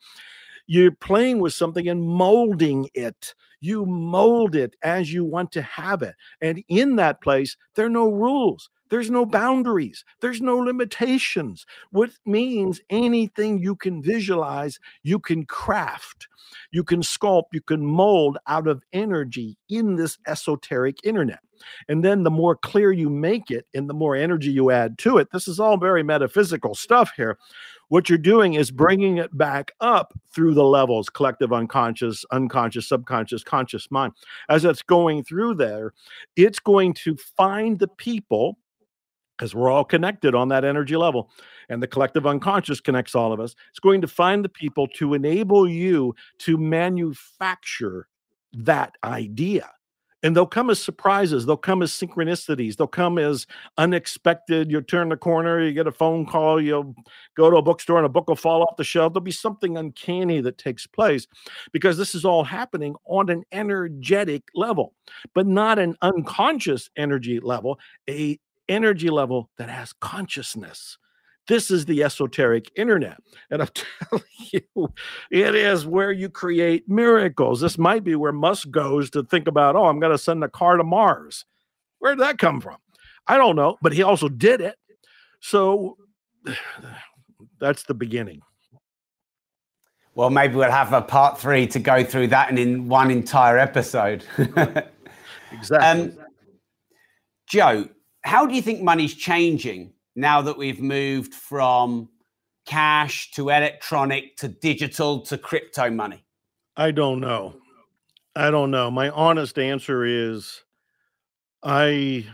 You're playing with something and molding it. You mold it as you want to have it. And in that place, there are no rules. There's no boundaries. There's no limitations, which means anything you can visualize, you can craft, you can sculpt, you can mold out of energy in this esoteric internet. And then the more clear you make it and the more energy you add to it, this is all very metaphysical stuff here. What you're doing is bringing it back up through the levels, collective unconscious, unconscious, subconscious, conscious mind. As it's going through there, it's going to find the people, because we're all connected on that energy level, and the collective unconscious connects all of us. It's going to find the people to enable you to manufacture that idea. And they'll come as surprises. They'll come as synchronicities. They'll come as unexpected. You turn the corner, you get a phone call, you'll go to a bookstore and a book will fall off the shelf. There'll be something uncanny that takes place because this is all happening on an energetic level, but not an unconscious energy level, a energy level that has consciousness. This is the esoteric internet. And I'm telling you, it is where you create miracles. This might be where Musk goes to think about, oh, I'm going to send a car to Mars. Where did that come from? I don't know, but he also did it. So that's the beginning. Well, maybe we'll have a part three to go through that and in one entire episode. Exactly. Um, Joe, how do you think money's changing now that we've moved from cash to electronic to digital to crypto money? I don't know. I don't know. My honest answer is I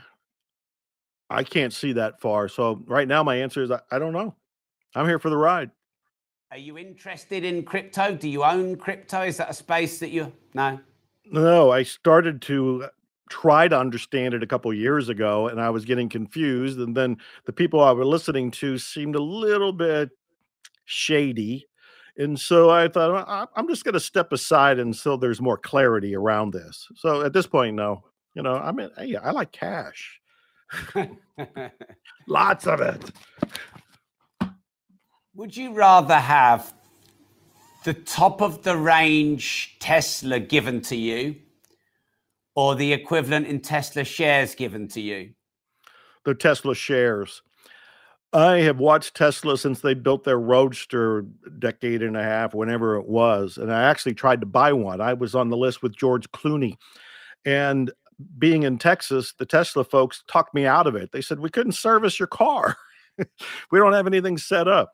I can't see that far. So right now my answer is I, I don't know. I'm here for the ride. Are you interested in crypto? Do you own crypto? Is that a space that you... No. No, I started to... try to understand it a couple of years ago, and I was getting confused. And then the people I were listening to seemed a little bit shady. And so I thought, well, I'm just going to step aside until there's more clarity around this. So at this point, no, you know, I mean, hey, I like cash. Lots of it. Would you rather have the top of the range Tesla given to you, or the equivalent in Tesla shares given to you? The Tesla shares. I have watched Tesla since they built their Roadster a decade and a half, whenever it was. And I actually tried to buy one. I was on the list with George Clooney. And being in Texas, the Tesla folks talked me out of it. They said, we couldn't service your car. We don't have anything set up.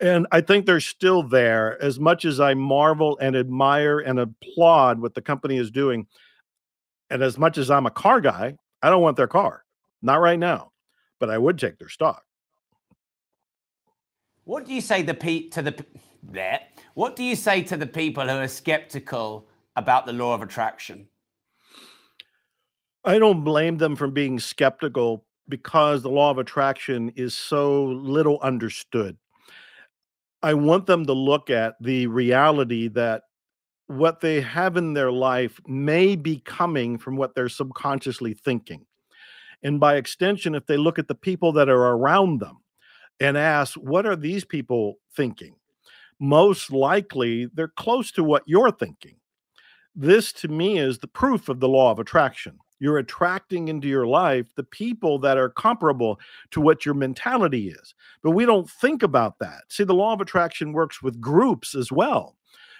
And I think they're still there. As much as I marvel and admire and applaud what the company is doing, and as much as I'm a car guy, I don't want their car. Not right now. But I would take their stock. What do you say the pe to the there? What do you say to the people who are skeptical about the law of attraction? I don't blame them for being skeptical, because the law of attraction is so little understood. I want them to look at the reality that what they have in their life may be coming from what they're subconsciously thinking. And by extension, if they look at the people that are around them and ask, what are these people thinking? Most likely, they're close to what you're thinking. This, to me, is the proof of the law of attraction. You're attracting into your life the people that are comparable to what your mentality is. But we don't think about that. See, the law of attraction works with groups as well.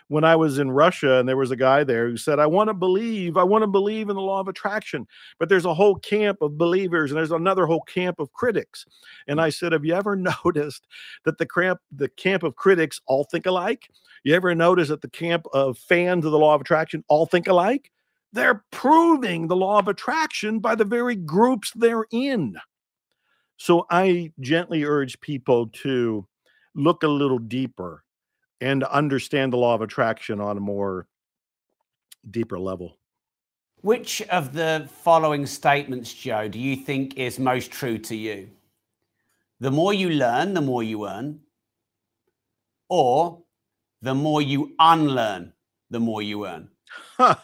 When I was in Russia, and there was a guy there who said, I want to believe, I want to believe in the law of attraction. But there's a whole camp of believers, and there's another whole camp of critics. And I said, have you ever noticed that the camp, the camp of critics all think alike? You ever notice that the camp of fans of the law of attraction all think alike? They're proving the law of attraction by the very groups they're in. So I gently urge people to look a little deeper and understand the law of attraction on a more deeper level. Which of the following statements, Joe, do you think is most true to you? The more you learn, the more you earn. Or the more you unlearn, the more you earn. Huh.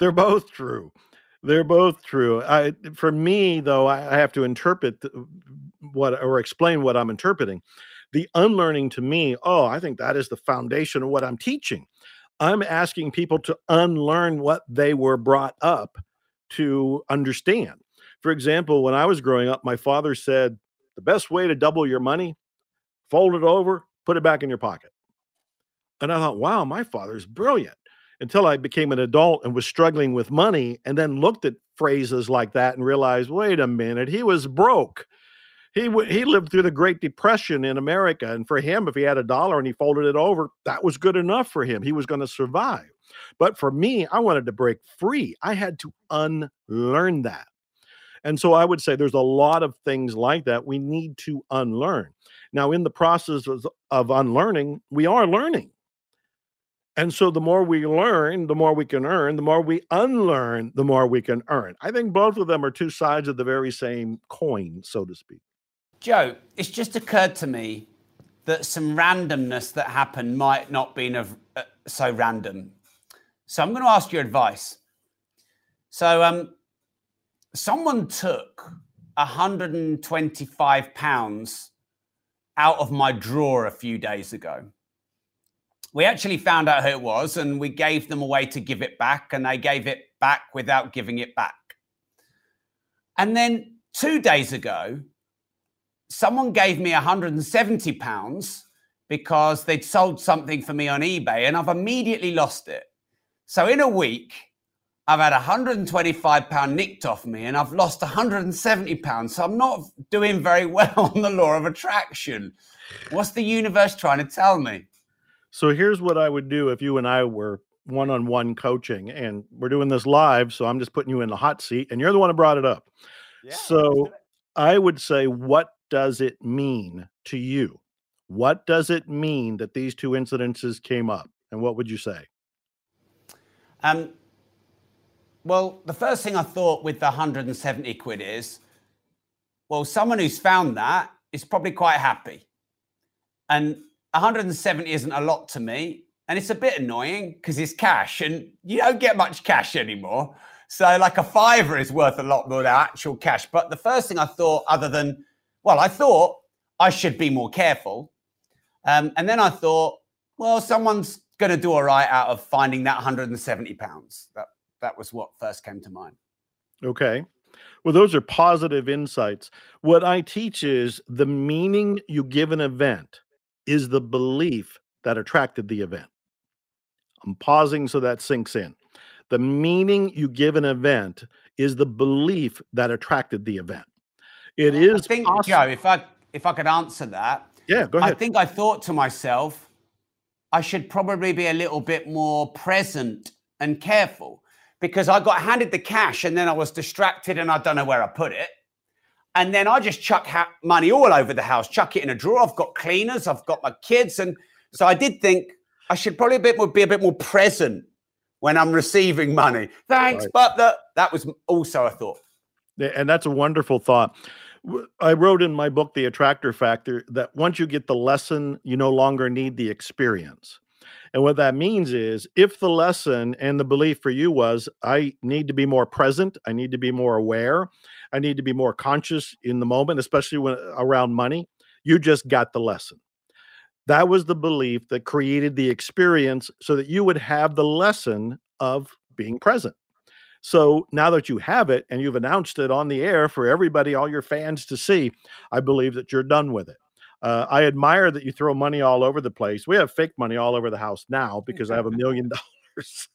They're both true. They're both true. I, for me, though, I have to interpret what or explain what I'm interpreting. The unlearning to me, oh, I think that is the foundation of what I'm teaching. I'm asking people to unlearn what they were brought up to understand. For example, when I was growing up, my father said, the best way to double your money, fold it over, put it back in your pocket. And I thought, wow, my father's brilliant, until I became an adult and was struggling with money and then looked at phrases like that and realized, wait a minute, he was broke. He, w he lived through the Great Depression in America. And for him, if he had a dollar and he folded it over, that was good enough for him. He was going to survive. But for me, I wanted to break free. I had to unlearn that. And so I would say there's a lot of things like that we need to unlearn. Now, in the process of, of unlearning, we are learning. And so the more we learn, the more we can earn. The more we unlearn, the more we can earn. I think both of them are two sides of the very same coin, so to speak. Joe, it's just occurred to me that some randomness that happened might not be so random. So I'm going to ask your advice. So um, someone took one hundred twenty-five pounds out of my drawer a few days ago. We actually found out who it was, and we gave them a way to give it back, and they gave it back without giving it back. And then two days ago, someone gave me one hundred seventy pounds because they'd sold something for me on eBay, and I've immediately lost it. So in a week, I've had one hundred twenty-five pounds nicked off me, and I've lost one hundred seventy pounds. So I'm not doing very well on the law of attraction. What's the universe trying to tell me? So here's what I would do if you and I were one-on-one coaching, and we're doing this live, so I'm just putting you in the hot seat, and you're the one who brought it up. Yeah, so I would say, what does it mean to you? What does it mean that these two incidences came up? And what would you say? Um, well, the first thing I thought with the one hundred seventy quid is, well, someone who's found that is probably quite happy. And one hundred seventy isn't a lot to me, and it's a bit annoying because it's cash, and you don't get much cash anymore. So like a fiver is worth a lot more than actual cash. But the first thing I thought, other than, well, I thought I should be more careful. Um, and then I thought, well, someone's going to do all right out of finding that one hundred seventy pounds. That, that was what first came to mind. Okay. Well, those are positive insights. What I teach is the meaning you give an event is the belief that attracted the event. I'm pausing so that sinks in. The meaning you give an event is the belief that attracted the event. It is. I think, awesome. Joe, if I if I could answer that, yeah, go ahead. I think I thought to myself, I should probably be a little bit more present and careful, because I got handed the cash and then I was distracted and I don't know where I put it. And then I just chuck ha money all over the house, chuck it in a drawer. I've got cleaners, I've got my kids. And so I did think I should probably a bit more, be a bit more present when I'm receiving money. Thanks, right. But the, that was also a thought. And that's a wonderful thought. I wrote in my book, The Attractor Factor, that once you get the lesson, you no longer need the experience. And what that means is, if the lesson and the belief for you was, I need to be more present, I need to be more aware, I need to be more conscious in the moment, especially when around money, you just got the lesson. That was the belief that created the experience so that you would have the lesson of being present. So now that you have it and you've announced it on the air for everybody, all your fans to see, I believe that you're done with it. Uh, I admire that you throw money all over the place. We have fake money all over the house now because I have a million dollars.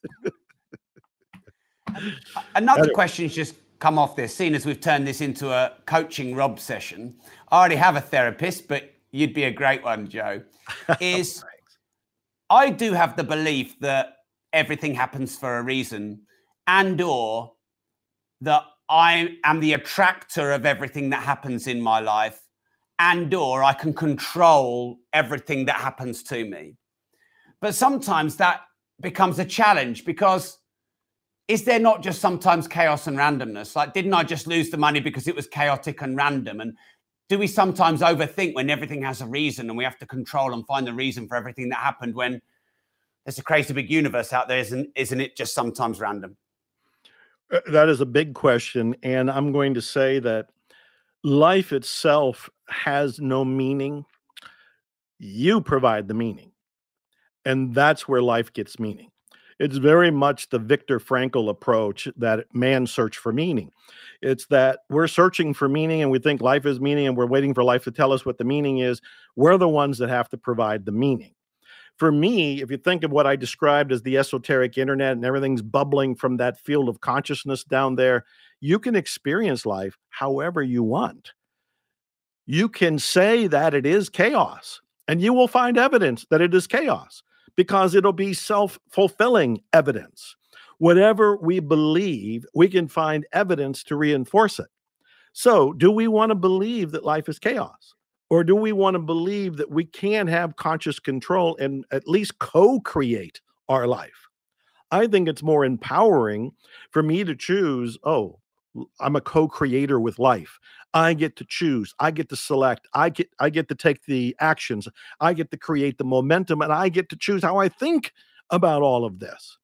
Another anyway. question's just come off this, seeing as we've turned this into a coaching Rob session. I already have a therapist, but you'd be a great one, Joe. Is I do have the belief that everything happens for a reason, and or that I am the attractor of everything that happens in my life, and or I can control everything that happens to me. But sometimes that becomes a challenge, because is there not just sometimes chaos and randomness? Like, didn't I just lose the money because it was chaotic and random? And do we sometimes overthink when everything has a reason and we have to control and find the reason for everything that happened, when there's a crazy big universe out there, isn't, isn't it just sometimes random? That is a big question. And I'm going to say that life itself has no meaning. You provide the meaning. And that's where life gets meaning. It's very much the Viktor Frankl approach, that man's search for meaning. It's that we're searching for meaning and we think life is meaning and we're waiting for life to tell us what the meaning is. We're the ones that have to provide the meaning. For me, if you think of what I described as the esoteric internet and everything's bubbling from that field of consciousness down there, you can experience life however you want. You can say that it is chaos, and you will find evidence that it is chaos, because it'll be self-fulfilling evidence. Whatever we believe, we can find evidence to reinforce it. So do we want to believe that life is chaos? Or do we want to believe that we can have conscious control and at least co-create our life? I think it's more empowering for me to choose, oh, I'm a co-creator with life. I get to choose. I get to select. I get, I get to take the actions. I get to create the momentum, and I get to choose how I think about all of this.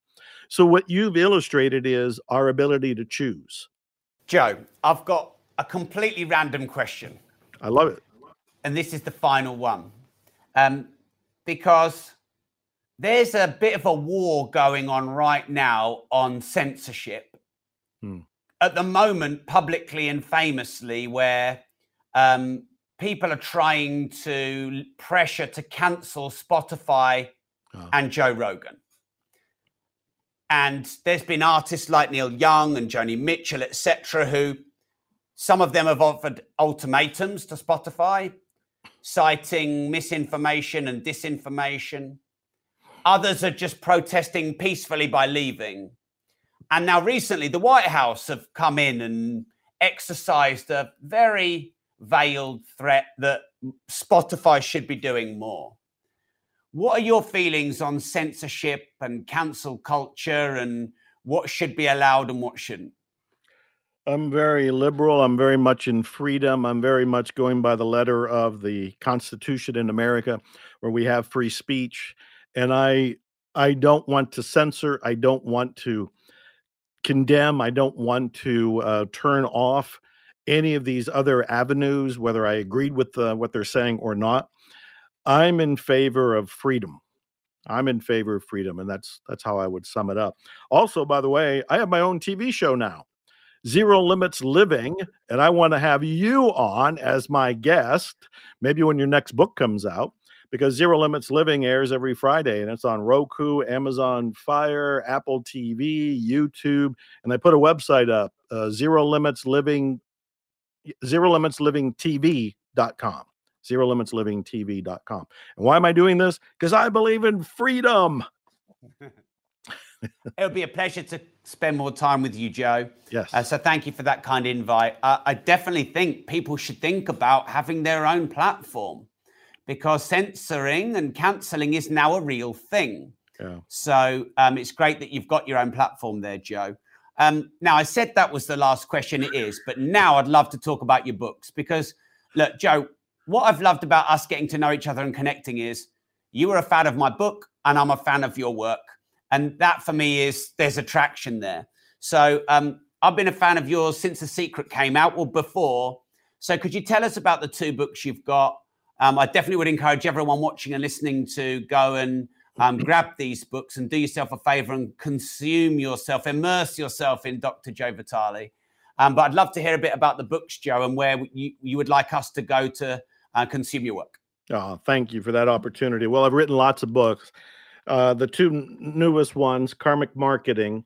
So what you've illustrated is our ability to choose. Joe, I've got a completely random question. I love it. And this is the final one, um, because there's a bit of a war going on right now on censorship. Hmm. At the moment, publicly and famously, where um, people are trying to pressure to cancel Spotify oh. and Joe Rogan. And there's been artists like Neil Young and Joni Mitchell, et cetera, who some of them have offered ultimatums to Spotify, citing misinformation and disinformation. Others are just protesting peacefully by leaving. And now recently, the White House have come in and exercised a very veiled threat that Spotify should be doing more. What are your feelings on censorship and cancel culture, and what should be allowed and what shouldn't? I'm very liberal. I'm very much in freedom. I'm very much going by the letter of the Constitution in America, where we have free speech. And I, I don't want to censor. I don't want to condemn. I don't want to uh, turn off any of these other avenues, whether I agreed with uh, what they're saying or not. I'm in favor of freedom. I'm in favor of freedom. And that's, that's how I would sum it up. Also, by the way, I have my own T V show now, Zero Limits Living, and I want to have you on as my guest, maybe when your next book comes out, because Zero Limits Living airs every Friday, and it's on Roku, Amazon Fire, Apple T V, YouTube, and they put a website up, uh, Zero Limits Living, Zero Limits Living T V dot com. Zero Limits Living T V dot com. And why am I doing this? Because I believe in freedom. It'll be a pleasure to spend more time with you, Joe. Yes. Uh, so thank you for that kind invite. Uh, I definitely think people should think about having their own platform, because censoring and cancelling is now a real thing. Yeah. So um, it's great that you've got your own platform there, Joe. Um, now, I said that was the last question. It is. But now I'd love to talk about your books, because, look, Joe, what I've loved about us getting to know each other and connecting is you were a fan of my book and I'm a fan of your work. And that for me is, there's attraction there. So um, I've been a fan of yours since The Secret came out, or before. So could you tell us about the two books you've got? Um, I definitely would encourage everyone watching and listening to go and um, grab these books and do yourself a favor and consume yourself, immerse yourself in Doctor Joe Vitale. Um, but I'd love to hear a bit about the books, Joe, and where you, you would like us to go to uh, consume your work. Oh, thank you for that opportunity. Well, I've written lots of books. Uh, the two newest ones, Karmic Marketing,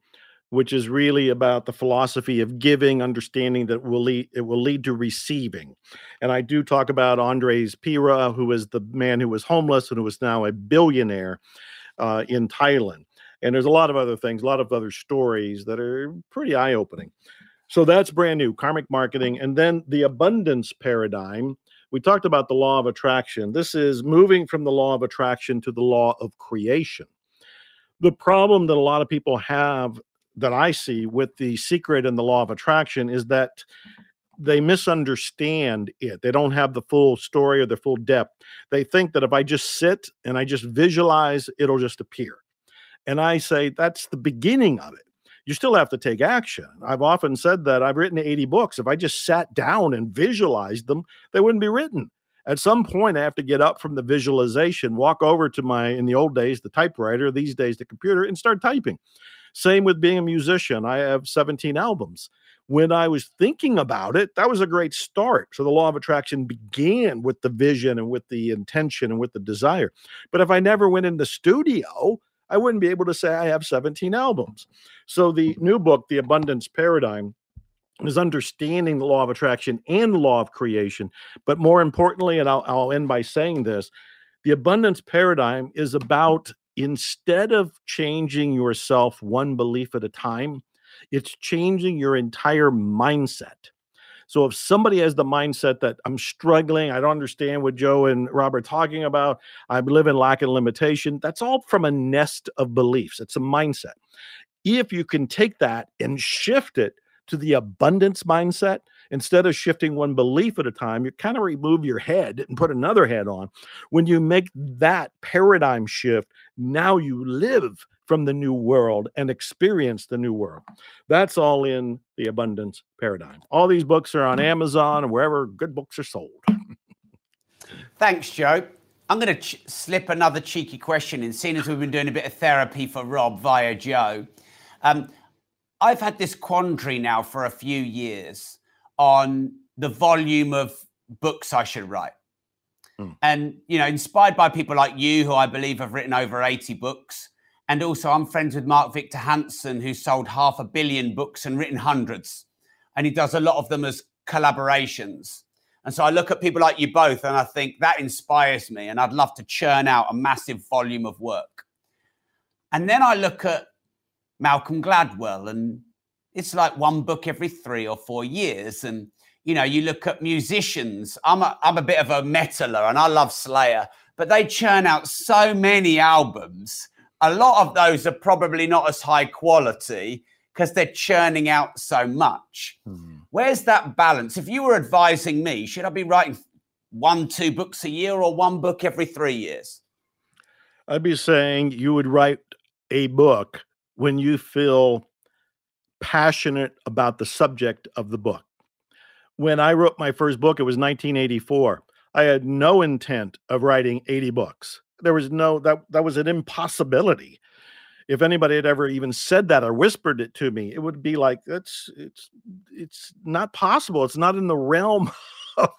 which is really about the philosophy of giving, understanding that will lead, it will lead to receiving. And I do talk about Andres Pira, who is the man who was homeless and who is now a billionaire uh, in Thailand. And there's a lot of other things, a lot of other stories that are pretty eye-opening. So that's brand new, Karmic Marketing. And then The Abundance Paradigm. We talked about the law of attraction. This is moving from the law of attraction to the law of creation. The problem that a lot of people have that I see with The Secret and the law of attraction is that they misunderstand it. They don't have the full story or the full depth. They think that if I just sit and I just visualize, it'll just appear. And I say that's the beginning of it. You still have to take action. I've often said that I've written eighty books. If I just sat down and visualized them, they wouldn't be written. At some point, I have to get up from the visualization, walk over to my, in the old days, the typewriter, these days, the computer, and start typing. Same with being a musician. I have seventeen albums. When I was thinking about it, that was a great start. So the law of attraction began with the vision and with the intention and with the desire. But if I never went in the studio, I wouldn't be able to say I have seventeen albums. So the new book, The Abundance Paradigm, is understanding the law of attraction and the law of creation. But more importantly, and I'll, I'll end by saying this, the abundance paradigm is about, instead of changing yourself one belief at a time, it's changing your entire mindset. So if somebody has the mindset that I'm struggling, I don't understand what Joe and Rob are talking about, I live in lack and limitation, that's all from a nest of beliefs. It's a mindset. If you can take that and shift it to the abundance mindset, instead of shifting one belief at a time, you kind of remove your head and put another head on. When you make that paradigm shift, now you live from the new world and experience the new world. That's all in The Abundance Paradigm. All these books are on Amazon and wherever good books are sold. Thanks, Joe. I'm going to slip another cheeky question in, seeing as we've been doing a bit of therapy for Rob via Joe. Um, I've had this quandary now for a few years on the volume of books I should write. Mm. And, you know, inspired by people like you, who I believe have written over eighty books. And also, I'm friends with Mark Victor Hansen, who sold half a billion books and written hundreds. And he does a lot of them as collaborations. And so I look at people like you both and I think that inspires me. And I'd love to churn out a massive volume of work. And then I look at Malcolm Gladwell, and it's like one book every three or four years. And, you know, you look at musicians. I'm a, I'm a bit of a metaler and I love Slayer, but they churn out so many albums. A lot of those are probably not as high quality because they're churning out so much. Mm-hmm. Where's that balance? If you were advising me, should I be writing one, two books a year or one book every three years? I'd be saying you would write a book when you feel passionate about the subject of the book. When I wrote my first book, it was nineteen eighty-four. I had no intent of writing eighty books. There was no, that, that was an impossibility. If anybody had ever even said that or whispered it to me, it would be like, that's, it's, it's not possible. It's not in the realm of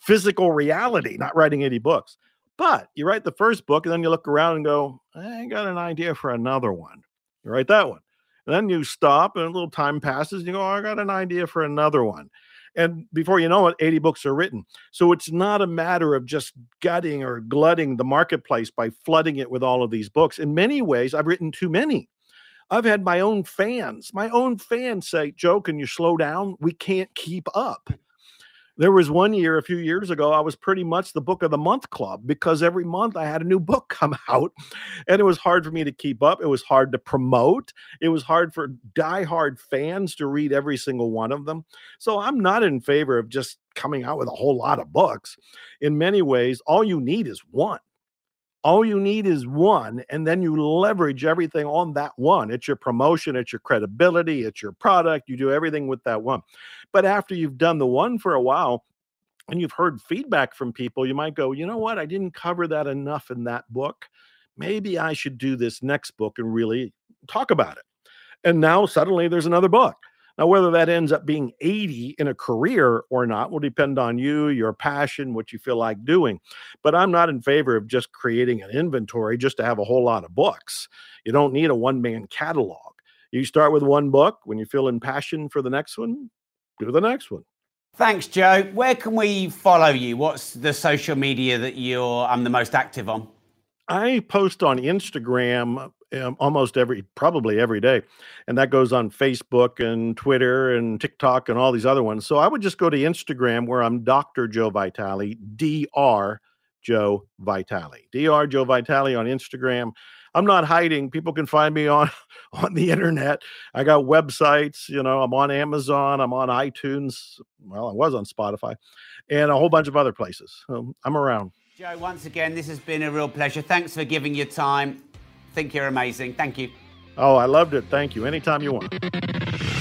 physical reality, not writing eighty books. But you write the first book and then you look around and go, I ain't got an idea for another one. You write that one. And then you stop and a little time passes and you go, oh, I got an idea for another one. And before you know it, eighty books are written. So it's not a matter of just gutting or glutting the marketplace by flooding it with all of these books. In many ways, I've written too many. I've had my own fans, my own fans say, Joe, can you slow down? We can't keep up. There was one year, a few years ago, I was pretty much the book of the month club because every month I had a new book come out and it was hard for me to keep up. It was hard to promote. It was hard for diehard fans to read every single one of them. So I'm not in favor of just coming out with a whole lot of books. In many ways, all you need is one. All you need is one, and then you leverage everything on that one. It's your promotion, it's your credibility, it's your product. You do everything with that one. But after you've done the one for a while and you've heard feedback from people, you might go, you know what? I didn't cover that enough in that book. Maybe I should do this next book and really talk about it. And now suddenly there's another book. Now, whether that ends up being eighty in a career or not will depend on you, your passion, what you feel like doing. But I'm not in favor of just creating an inventory just to have a whole lot of books. You don't need a one-man catalog. You start with one book. When you feel impassioned for the next one, do the next one. Thanks, Joe. Where can we follow you? What's the social media that you're um, the most active on? I post on Instagram Um, almost every, probably every day. And that goes on Facebook and Twitter and TikTok and all these other ones. So I would just go to Instagram where I'm Doctor Joe Vitale, Doctor Joe Vitale, Doctor Joe Vitale on Instagram. I'm not hiding. People can find me on, on the internet. I got websites, you know, I'm on Amazon, I'm on iTunes. Well, I was on Spotify and a whole bunch of other places. Um, I'm around. Joe, once again, this has been a real pleasure. Thanks for giving your time. I think you're amazing. Thank you. Oh, I loved it. Thank you. Anytime you want.